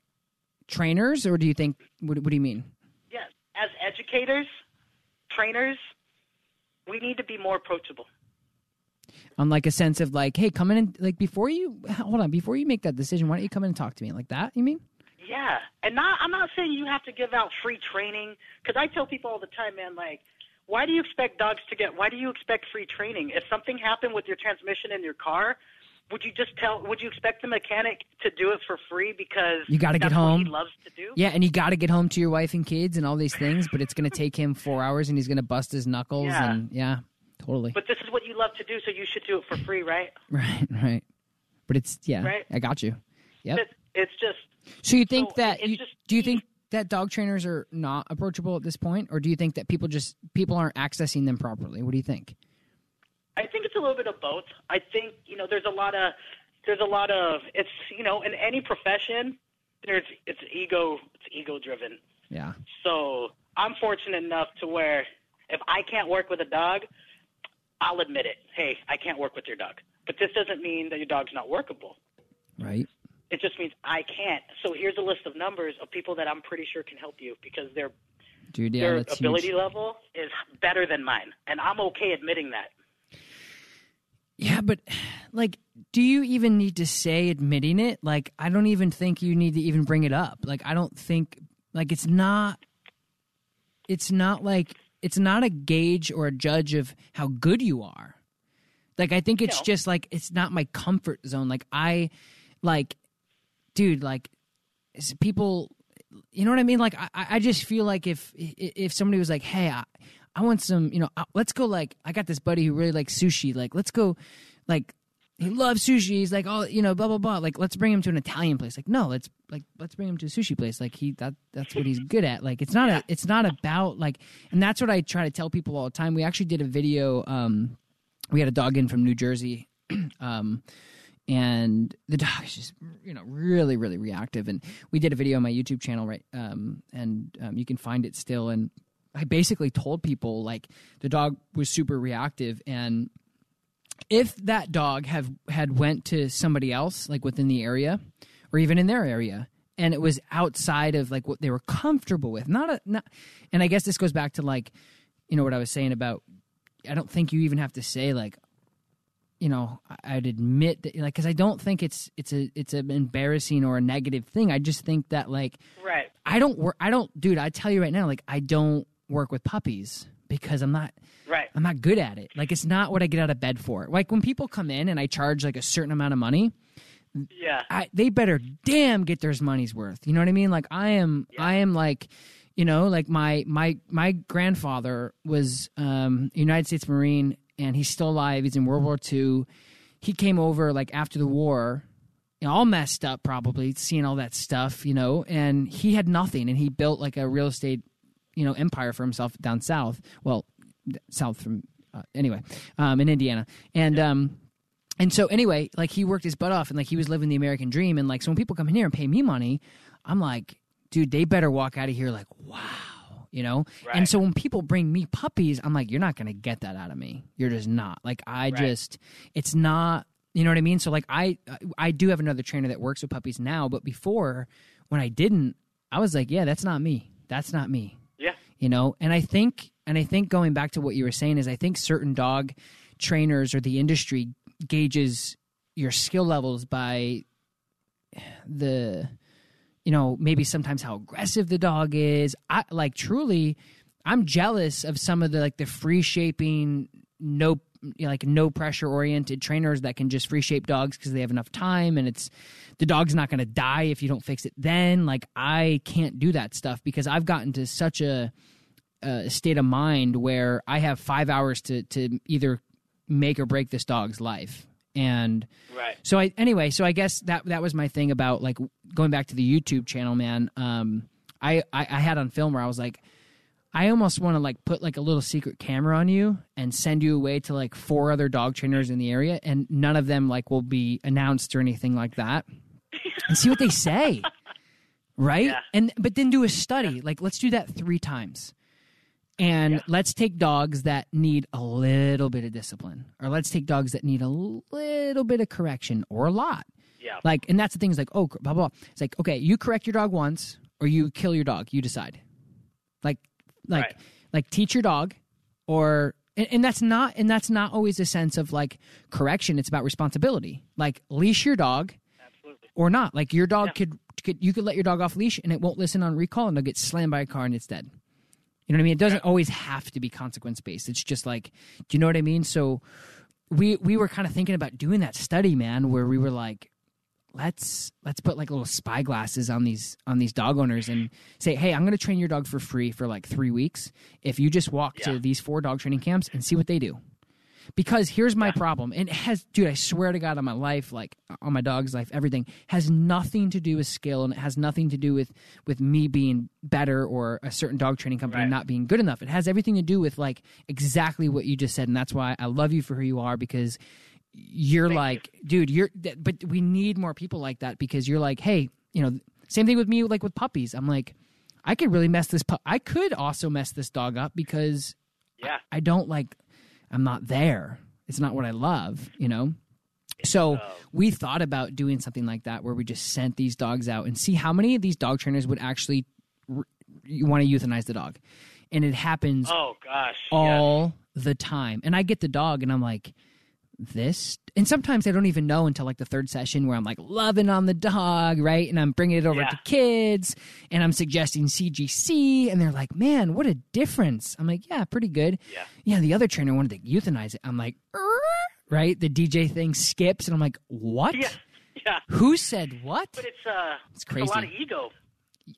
trainers, or do you think what, what do you mean? Yes, as educators, trainers, we need to be more approachable. On like a sense of like, hey, come in and like before you hold on, before you make that decision, why don't you come in and talk to me like that? You mean? Yeah, and not I'm not saying you have to give out free training, because I tell people all the time, man, like, why do you expect dogs to get? Why do you expect free training? If something happened with your transmission in your car, would you just tell? Would you expect the mechanic to do it for free because you got to get home? What he loves to do. Yeah, and you got to get home to your wife and kids and all these things, but it's going to take him four hours and he's going to bust his knuckles. Yeah. And yeah. Totally. But this is what you love to do, so you should do it for free, right? Right, right. But it's yeah. Right? I got you. Yep. It's, it's just. So you think so that? You, just, do you think that dog trainers are not approachable at this point, or do you think that people just people aren't accessing them properly? What do you think? I think it's a little bit of both. I think you know there's a lot of there's a lot of it's you know in any profession there's it's ego it's ego driven. Yeah. So I'm fortunate enough to where if I can't work with a dog, I'll admit it. Hey, I can't work with your dog. But this doesn't mean that your dog's not workable. Right. It just means I can't. So here's a list of numbers of people that I'm pretty sure can help you because their Dude, yeah, their ability huge. level is better than mine. And I'm okay admitting that. Yeah, but like, do you even need to say admitting it? Like, I don't even think you need to even bring it up. Like, I don't think like it's not it's not like It's not a gauge or a judge of how good you are. Like, I think it's no. just like, it's not my comfort zone. Like, I, like, dude, like, people, you know what I mean? Like, I, I just feel like if if somebody was like, hey, I, I want some, you know, let's go, like, I got this buddy who really likes sushi. Like, let's go, like, he loves sushi. He's like, oh, you know, blah, blah, blah. Like, let's bring him to an Italian place. Like, no, let's, like, let's bring him to a sushi place. Like, he, that, that's what he's good at. Like, it's not, a, it's not about, like, and that's what I try to tell people all the time. We actually did a video. Um, we had a dog in from New Jersey. um, and the dog is just, you know, really, really reactive. And we did a video on my YouTube channel, right? Um, and um, you can find it still. And I basically told people, like, the dog was super reactive. And if that dog have had went to somebody else, like within the area or even in their area, and it was outside of like what they were comfortable with, not a, not, and I guess this goes back to like, you know, what I was saying about, I don't think you even have to say like, you know, I'd admit that, like, cause I don't think it's, it's a, it's an embarrassing or a negative thing. I just think that like, right. I don't work. I don't, dude, I tell you right now, like I don't work with puppies. Because I'm not, right. I'm not good at it. Like, it's not what I get out of bed for. Like, when people come in and I charge, like, a certain amount of money, yeah, I, they better damn get their money's worth. You know what I mean? Like, I am, yeah. I am, like, you know, like, my my my grandfather was um, a United States Marine, and he's still alive. He's in World War Two. He came over, like, after the war, you know, all messed up probably, seeing all that stuff, you know, and he had nothing, and he built, like, a real estate you know, empire for himself down south. Well, south from uh, anyway, um, in Indiana, and yeah. um, and so anyway, like he worked his butt off, and like he was living the American dream, and like so when people come in here and pay me money, I'm like, dude, they better walk out of here like, wow, you know. Right. And so when people bring me puppies, I'm like, you're not gonna get that out of me. You're just not. Like I right. just, it's not. You know what I mean? So like I, I do have another trainer that works with puppies now, but before when I didn't, I was like, yeah, that's not me. That's not me. You know, and I think, and I think going back to what you were saying is, I think certain dog trainers or the industry gauges your skill levels by the, you know, maybe sometimes how aggressive the dog is. I like truly, I'm jealous of some of the like the free shaping, no you know, like no pressure oriented trainers that can just free shape dogs because they have enough time, and it's the dog's not going to die if you don't fix it. Then like I can't do that stuff because I've gotten to such a, a state of mind where I have five hours to to either make or break this dog's life. And right. so I, anyway, so I guess that, that was my thing about like going back to the YouTube channel, man. Um, I, I, I had on film where I was like, I almost want to like put like a little secret camera on you and send you away to like four other dog trainers in the area. And none of them like will be announced or anything like that and see what they say. Right. Yeah. And, but then do a study. Yeah. Like let's do that three times. And yeah. let's take dogs that need a little bit of discipline, or let's take dogs that need a little bit of correction, or a lot. Yeah. Like, and that's the thing is like, oh, blah, blah, blah. It's like, okay, you correct your dog once or you kill your dog. You decide. Like, like, right. like teach your dog or, and, and that's not, and that's not always a sense of like correction. It's about responsibility. Like leash your dog Absolutely. Or not. Like your dog yeah. could, could, you could let your dog off leash and it won't listen on recall and they'll get slammed by a car and it's dead. You know what I mean? It doesn't always have to be consequence-based. It's just like, do you know what I mean? So we we were kind of thinking about doing that study, man, where we were like, let's let's put like little spy glasses on these on these dog owners and say, hey, I'm going to train your dog for free for like three weeks if you just walk yeah. to these four dog training camps and see what they do. Because here's my yeah. problem. And it has, dude, I swear to God on my life, like on my dog's life, everything has nothing to do with skill, and it has nothing to do with, with me being better or a certain dog training company right. not being good enough. It has everything to do with like exactly what you just said. And that's why I love you for who you are, because you're Thank like, you. dude, you're, but we need more people like that, because you're like, hey, you know, same thing with me, like with puppies. I'm like, I could really mess this pup. I could also mess this dog up because yeah. I, I don't like, I'm not there. It's not what I love, you know? So we thought about doing something like that where we just sent these dogs out and see how many of these dog trainers would actually re- want to euthanize the dog. And it happens oh, gosh. all yeah. the time. And I get the dog and I'm like, this? And sometimes I don't even know until like the third session where I'm like loving on the dog, right? And I'm bringing it over yeah. to kids and I'm suggesting C G C, and they're like, man, what a difference. I'm like, yeah, pretty good. Yeah, yeah the other trainer wanted to euthanize it. I'm like, er? right? The D J thing skips and I'm like, what? Yeah. yeah. Who said what? But it's, uh, it's crazy. It's a lot of ego.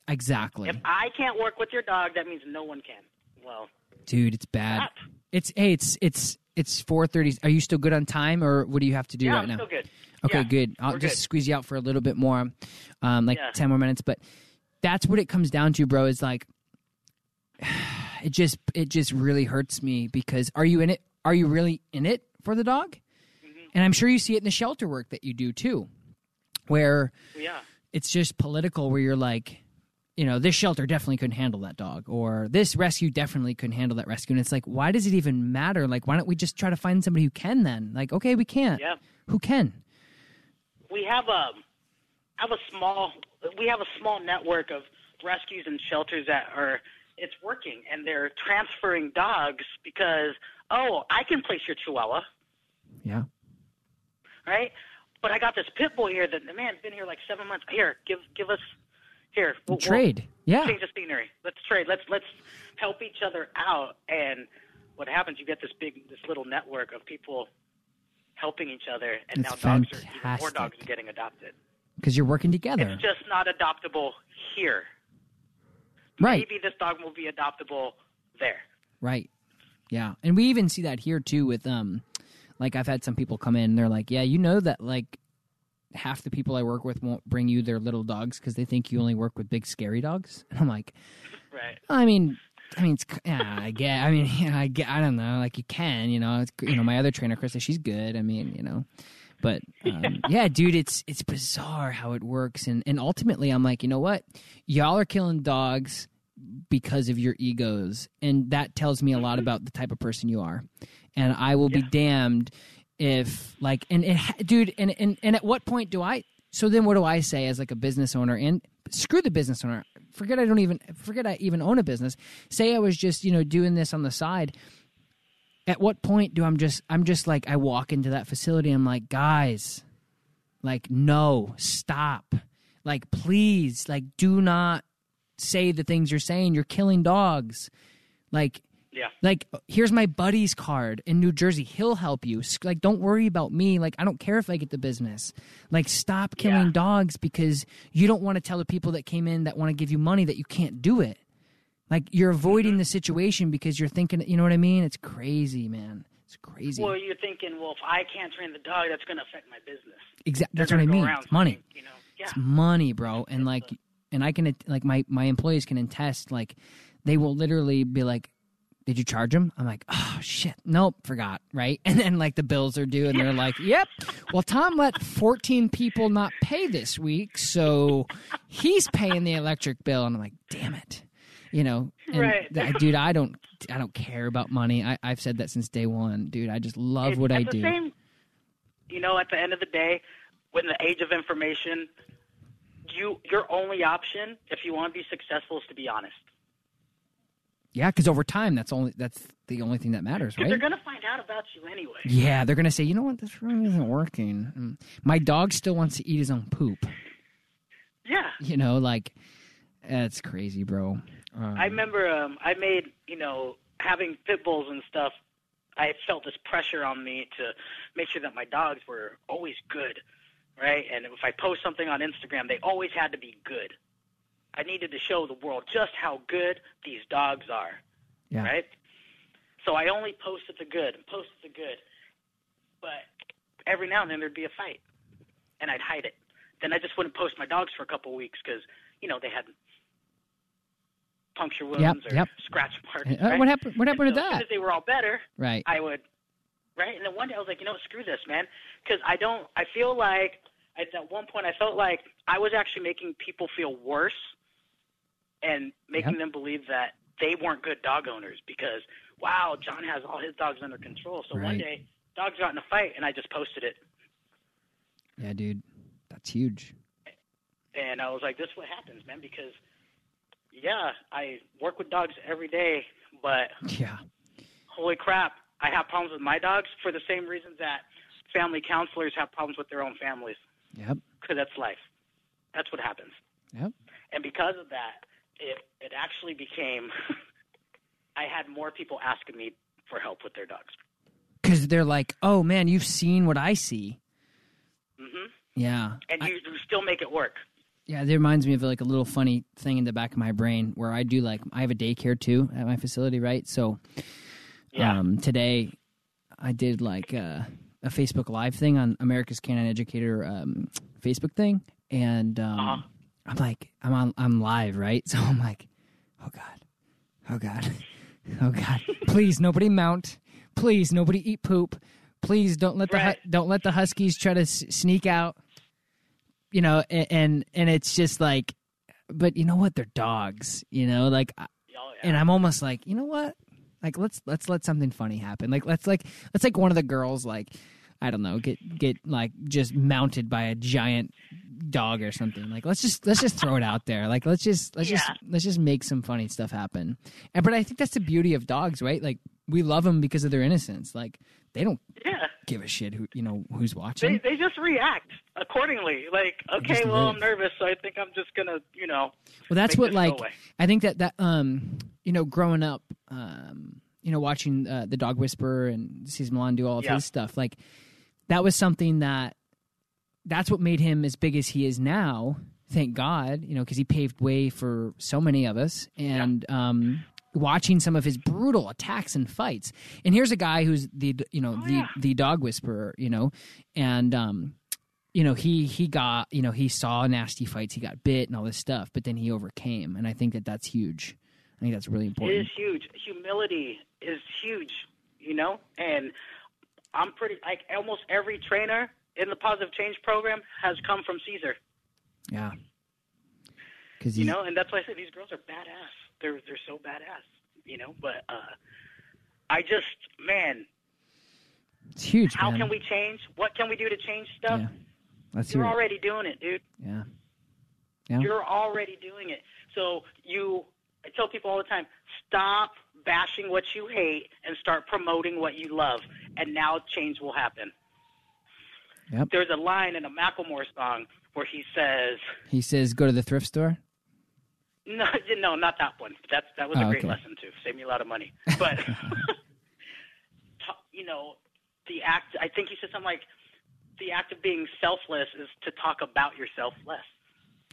Exactly. If I can't work with your dog, that means no one can. Well, dude, it's bad. Stop. It's, hey, it's, it's, It's four thirty. Are you still good on time, or what do you have to do yeah, right I'm now? Yeah, still good. Okay, yeah, good. I'll just good. squeeze you out for a little bit more, um, like yeah. ten more minutes. But that's what it comes down to, bro, is like it just it just really hurts me, because are you in it? Are you really in it for the dog? Mm-hmm. And I'm sure you see it in the shelter work that you do too, where yeah. it's just political, where you're like, you know, this shelter definitely couldn't handle that dog, or this rescue definitely couldn't handle that rescue. And it's like, why does it even matter? Like, why don't we just try to find somebody who can then? Like, okay, we can't. Yeah. Who can? We have a have a small we have a small network of rescues and shelters that are it's working, and they're transferring dogs because, oh, I can place your Chihuahua. Yeah. Right? But I got this pit bull here that the man's been here like seven months. Here, give give us Here, we'll, trade. We'll yeah. change the scenery. Let's trade. Let's let's help each other out. And what happens? You get this big, this little network of people helping each other, and it's now dogs fantastic. are more dogs are getting adopted because you're working together. It's just not adoptable here. Right. Maybe this dog will be adoptable there. Right. Yeah, and we even see that here too. With um, like I've had some people come in, and they're like, yeah, you know that like. half the people I work with won't bring you their little dogs because they think you only work with big scary dogs. And I'm like, right. I mean, I mean, it's, yeah, I get, I mean, yeah, I get, I don't know. Like you can, you know, it's, you know, my other trainer, Krista, she's good. I mean, you know, but um, yeah. yeah, dude, it's, it's bizarre how it works. And, and ultimately I'm like, you know what? Y'all are killing dogs because of your egos. And that tells me a lot about the type of person you are. And I will yeah. be damned if like, and it, dude, and, and, and at what point do I, so then what do I say as like a business owner? And screw the business owner. Forget I don't even, forget I even own a business. Say I was just, you know, doing this on the side. At what point do I'm just, I'm just like, I walk into that facility. I'm like, guys, like, no, stop. Like, please, like, do not say the things you're saying. You're killing dogs. Like, yeah. Like, here's my buddy's card in New Jersey. He'll help you. Like, don't worry about me. Like, I don't care if I get the business. Like, stop killing yeah. dogs because you don't want to tell the people that came in that want to give you money that you can't do it. Like, you're avoiding mm-hmm. the situation because you're thinking, you know what I mean? It's crazy, man. It's crazy. Well, you're thinking, well, if I can't train the dog, that's going to affect my business. Exactly. That's what I mean. It's money. You know? Yeah. It's money, bro. And, like, and I can, like, my, my employees can attest, like, they will literally be like, did you charge them? I'm like, oh, shit. Nope, forgot, right? And then, like, the bills are due, and they're like, yep. Well, Tom let fourteen people not pay this week, so he's paying the electric bill. And I'm like, damn it. You know, and right. th- dude, I don't I don't care about money. I, I've said that since day one, dude. I just love it, what I the do. Same, you know, at the end of the day, when the age of information, you your only option, if you want to be successful, is to be honest. Yeah, because over time, that's only that's the only thing that matters, right? They're going to find out about you anyway. Yeah, they're going to say, you know what, this room isn't working. My dog still wants to eat his own poop. Yeah. You know, like, that's crazy, bro. Um, I remember um, I made, you know, having pit bulls and stuff, I felt this pressure on me to make sure that my dogs were always good, right? And if I post something on Instagram, they always had to be good. I needed to show the world just how good these dogs are, yeah. right? So I only posted the good and posted the good, but every now and then there'd be a fight, and I'd hide it. Then I just wouldn't post my dogs for a couple of weeks because, you know, they had – puncture wounds yep, or yep. scratch marks. Uh, right? What happened? What happened so to that? As soon as they were all better, right? I would, right? And then one day I was like, you know what? Screw this, man, because I don't. I feel like at that one point I felt like I was actually making people feel worse and making yep. them believe that they weren't good dog owners because wow, John has all his dogs under control. So right. one day dogs got in a fight and I just posted it. Yeah, dude, that's huge. And I was like, this is what happens, man, because. Yeah, I work with dogs every day, but yeah. holy crap, I have problems with my dogs for the same reasons that family counselors have problems with their own families. Yep. Because that's life. That's what happens. Yep. And because of that, it, it actually became – I had more people asking me for help with their dogs. Because they're like, oh, man, you've seen what I see. Mm-hmm. Yeah. And I- you, you still make it work. Yeah, it reminds me of like a little funny thing in the back of my brain where I do like I have a daycare too at my facility, right? So, yeah. um, today I did like a, a Facebook Live thing on America's Canine Educator um, Facebook thing, and um, uh-huh. I'm like I'm on, I'm live, right? So I'm like, oh god, oh god, oh god, please nobody mount, please nobody eat poop, please don't let right. the don't let the huskies try to s- sneak out. You know, and, and and it's just like, but you know what? They're dogs. You know, like, oh, yeah. and I'm almost like, you know what? Like, let's let's let something funny happen. Like, let's like let's like one of the girls, like, I don't know, get get like just mounted by a giant dog or something. Like, let's just let's just throw it out there. Like, let's just let's yeah. just let's just make some funny stuff happen. And but I think that's the beauty of dogs, right? Like, we love them because of their innocence. Like, they don't. Yeah. give a shit who you know who's watching. They, they just react accordingly. Like, okay, well, I'm nervous, so I think I'm just gonna, you know. Well, that's what like I think that that um you know growing up um you know watching uh, the Dog Whisperer and Cesar Millan do all of yeah. his stuff, like that was something that that's what made him as big as he is now. Thank God, you know, because he paved way for so many of us and. Yeah. um watching some of his brutal attacks and fights. And here's a guy who's the, you know, oh, the, yeah. the Dog Whisperer, you know, and, um, you know, he, he got, you know, he saw nasty fights, he got bit and all this stuff, but then he overcame. And I think that that's huge. I think that's really important. It is huge. Humility is huge, you know, and I'm pretty, like almost every trainer in the Positive Change program has come from Cesar. Yeah. Cause you know, and that's why I said these girls are badass. They're they're so badass, you know. But uh, I just, man, it's huge. How man. Can we change? What can we do to change stuff? Yeah. Let's You're already it. Doing it, dude. Yeah. yeah. You're already doing it. So you, I tell people all the time, stop bashing what you hate and start promoting what you love, and now change will happen. Yep. There's a line in a Macklemore song where he says, he says, go to the thrift store. No, no, not that one. That's that was oh, a great okay. lesson too. Saved me a lot of money. But you know, the act. I think you said something like the act of being selfless is to talk about yourself less.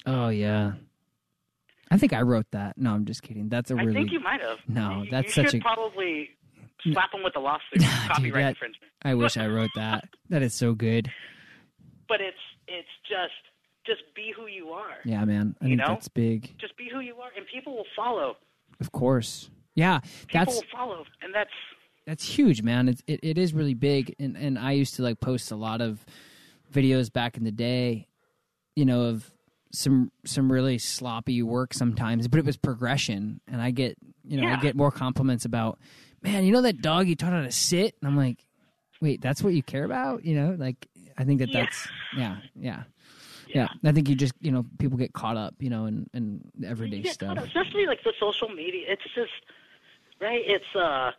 Oh yeah, I think I wrote that. No, I'm just kidding. That's a really. I think you might have. No, you, that's you such should a probably slap them with a lawsuit. Copyright that, infringement. I wish I wrote that. That is so good. But it's it's just. Just be who you are. Yeah, man. I you think know? That's big. Just be who you are, and people will follow. Of course. Yeah. People that's, will follow, and that's... That's huge, man. It, it, it is really big, and, and I used to, like, post a lot of videos back in the day, you know, of some some really sloppy work sometimes, but it was progression, and I get, you know, yeah. I get more compliments about, man, you know that dog you taught how to sit? And I'm like, wait, that's what you care about? You know, like, I think that yeah. that's... Yeah, yeah. Yeah. yeah, I think you just, you know, people get caught up, you know, in, in everyday yeah, stuff. Especially, like, the social media. It's just, right, it's, uh,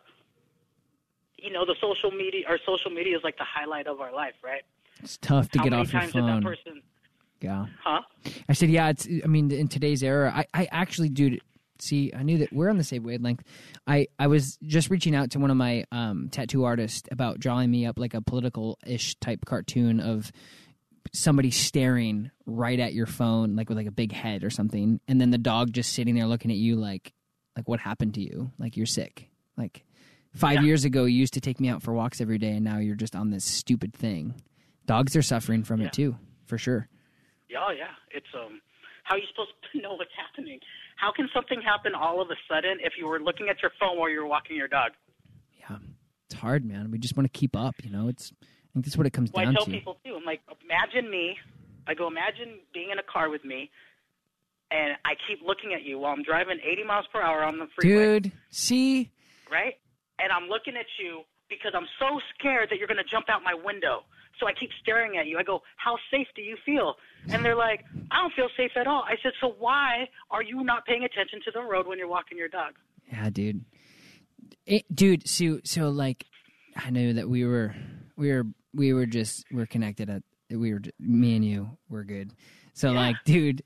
you know, the social media, our social media is like the highlight of our life, right? It's tough to How get off your phone. How many times did that person... Yeah. Huh? I said, yeah, it's, I mean, in today's era, I, I actually, dude, see, I knew that we're on the same wavelength. I, I was just reaching out to one of my um, tattoo artists about drawing me up, like, a political-ish type cartoon of... somebody staring right at your phone, like with like a big head or something, and then the dog just sitting there looking at you like like what happened to you, like you're sick, like five yeah. years ago you used to take me out for walks every day and now you're just on this stupid thing. Dogs are suffering from yeah. it too, for sure. Yeah, yeah. It's um how are you supposed to know what's happening? How can something happen all of a sudden if you were looking at your phone while you were walking your dog? Yeah, it's hard, man. We just want to keep up, you know. It's I think that's what it comes well, down to. I tell to. people, too. I'm like, imagine me. I go, imagine being in a car with me, and I keep looking at you while I'm driving eighty miles per hour on the freeway. Dude, see? Right? And I'm looking at you because I'm so scared that you're going to jump out my window. So I keep staring at you. I go, how safe do you feel? And they're like, I don't feel safe at all. I said, so why are you not paying attention to the road when you're walking your dog? Yeah, dude. It, dude, so, so, like, I knew that we were we were – We were just, we're connected at, we were, me and you, we're good. So, yeah. like, dude,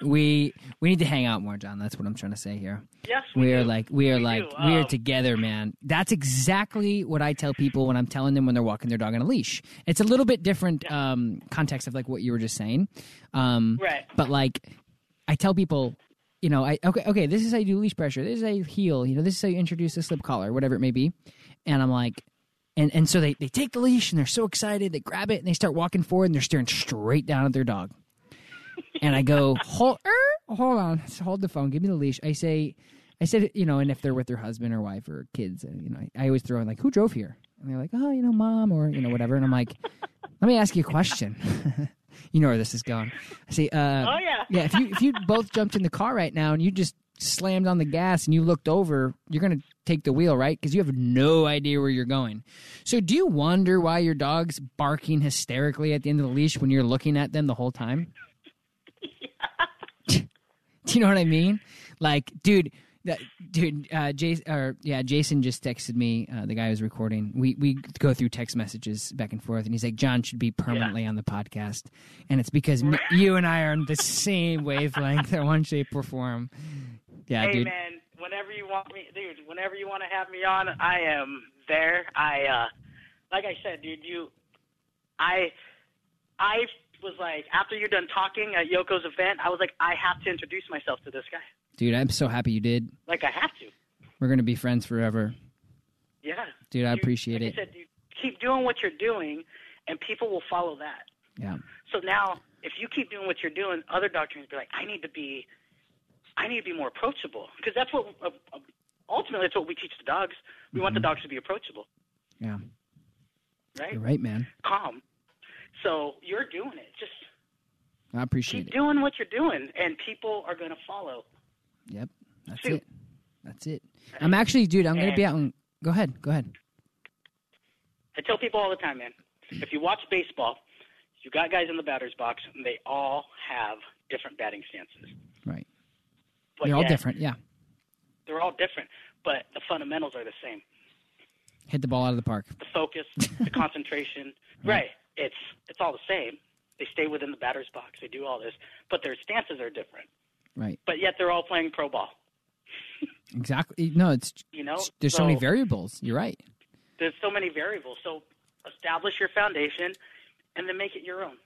we we need to hang out more, John. That's what I'm trying to say here. Yes, we, we are do. like, we are we like, um, we are together, man. That's exactly what I tell people when I'm telling them when they're walking their dog on a leash. It's a little bit different yeah. um, context of, like, what you were just saying. Um, right. But, like, I tell people, you know, I okay, okay, this is how you do leash pressure. This is how you heel. You know, this is how you introduce a slip collar, whatever it may be. And I'm like... And and so they, they take the leash, and they're so excited. They grab it, and they start walking forward, and they're staring straight down at their dog. And I go, hold, er, hold on. Hold the phone. Give me the leash. I say, I said, you know, and if they're with their husband or wife or kids, you know, I, I always throw in, like, who drove here? And they're like, oh, you know, mom or, you know, whatever. And I'm like, let me ask you a question. You know where this is going. I say, uh, oh, yeah. yeah, if you if you both jumped in the car right now and you just slammed on the gas and you looked over, you're going to take the wheel, right? Because you have no idea where you're going. So do you wonder why your dog's barking hysterically at the end of the leash when you're looking at them the whole time? Yeah. Do you know what I mean? Like, dude, that, dude, uh, Jason, or, yeah, Jason just texted me, uh, the guy who's recording. We we go through text messages back and forth, and he's like, John should be permanently yeah. on the podcast. And it's because you and I are on the same wavelength in one shape or form. Yeah, hey, dude. Man, whenever you want me, dude, whenever you want to have me on, I am there. I, uh, like I said, dude, you, I, I was like, after you're done talking at Yoko's event, I was like, I have to introduce myself to this guy. Dude, I'm so happy you did. Like, I have to. We're going to be friends forever. Yeah. Dude, dude I appreciate like it. Like I said, dude, keep doing what you're doing, and people will follow that. Yeah. So now, if you keep doing what you're doing, other dog trainers will be like, I need to be... I need to be more approachable, because that's what uh, ultimately that's what we teach the dogs. We mm-hmm. want the dogs to be approachable. Yeah. Right? You're right, man. Calm. So you're doing it. Just I appreciate keep it. Keep doing what you're doing, and people are going to follow. Yep. That's Shoot. it. That's it. Right. I'm actually, dude, I'm going to be out and – go ahead. Go ahead. I tell people all the time, man, if you watch baseball, you got guys in the batter's box, and they all have different batting stances. Right. But they're all yeah, different, yeah. They're all different, but the fundamentals are the same. Hit the ball out of the park. The focus, the concentration. Right. right. It's it's all the same. They stay within the batter's box. They do all this, but their stances are different. Right. But yet they're all playing pro ball. Exactly. No, it's, you know, there's so, so many variables. You're right. There's so many variables. So establish your foundation and then make it your own.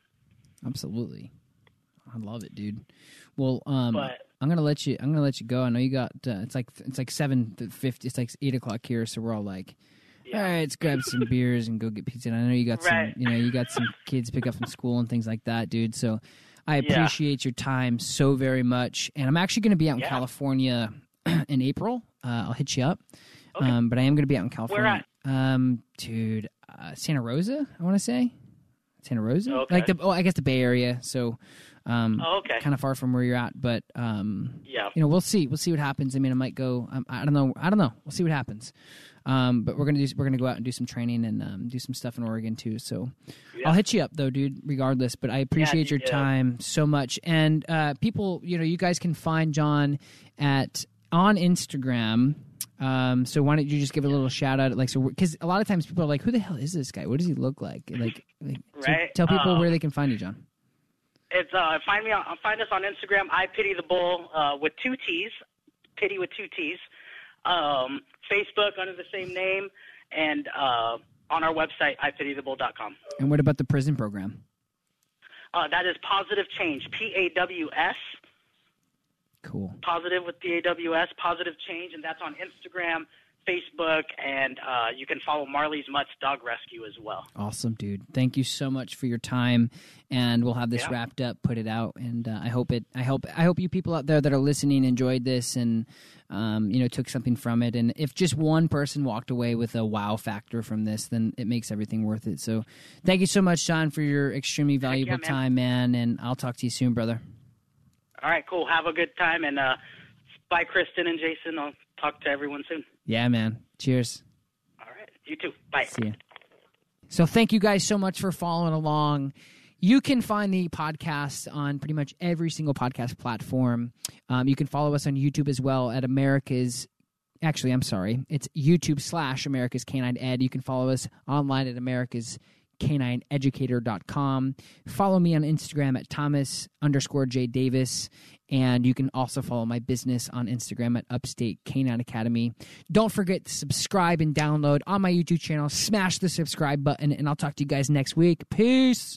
Absolutely. I love it, dude. Well, um, but, I'm going to let you, I'm going to let you go. I know you got, uh, it's like, it's like seven fifty, it's like eight o'clock here. So we're all like, yeah. all right, let's grab some beers and go get pizza. And I know you got right. some, you know, you got some kids pick up from school and things like that, dude. So I appreciate yeah. your time so very much. And I'm actually going to be out in yeah. California in April. Uh, I'll hit you up. Okay. Um, but I am going to be out in California. Where at? Um, dude, uh, Santa Rosa, I want to say. Santa Rosa? Okay. Like the, oh, I guess the Bay Area. So, um, oh, okay. kind of far from where you're at, but, um, yeah. you know, we'll see, we'll see what happens. I mean, I might go, um, I don't know. I don't know. We'll see what happens. Um, but we're going to do, we're going to go out and do some training and, um, do some stuff in Oregon too. So yeah. I'll hit you up though, dude, regardless, but I appreciate yeah, your yeah. time so much. And, uh, people, you know, you guys can find John at, on Instagram. Um, so why don't you just give a little shout out? Like, so, because a lot of times people are like, who the hell is this guy? What does he look like? Like, like right? so tell people um, where they can find you, John. It's, uh, find me on, find us on Instagram. I Pity the Bull, uh, with two T's, pity with two T's, um, Facebook under the same name, and, uh, on our website, I pity the bull dot com. And what about the prison program? Uh, that is Positive Change, P A W S. Cool. Positive with the A W S, Positive Change, and that's on Instagram, Facebook, and uh, you can follow Marley's Mutts Dog Rescue as well. Awesome, dude. Thank you so much for your time, and we'll have this yeah. wrapped up, put it out, and uh, I hope it. I hope I hope you people out there that are listening enjoyed this and um, you know took something from it. And if just one person walked away with a wow factor from this, then it makes everything worth it. So, thank you so much, John, for your extremely valuable yeah, man. time, man. And I'll talk to you soon, brother. All right, cool. Have a good time. And uh, bye, Kristen and Jason. I'll talk to everyone soon. Yeah, man. Cheers. All right. You too. Bye. See ya. So thank you guys so much for following along. You can find the podcast on pretty much every single podcast platform. Um, you can follow us on YouTube as well at America's Actually, I'm sorry. It's YouTube slash America's Canine Ed. You can follow us online at America's canine educator dot com. Follow me on Instagram at Thomas underscore J Davis. And you can also follow my business on Instagram at Upstate Canine Academy. Don't forget to subscribe and download on my YouTube channel. Smash the subscribe button, and I'll talk to you guys next week. Peace.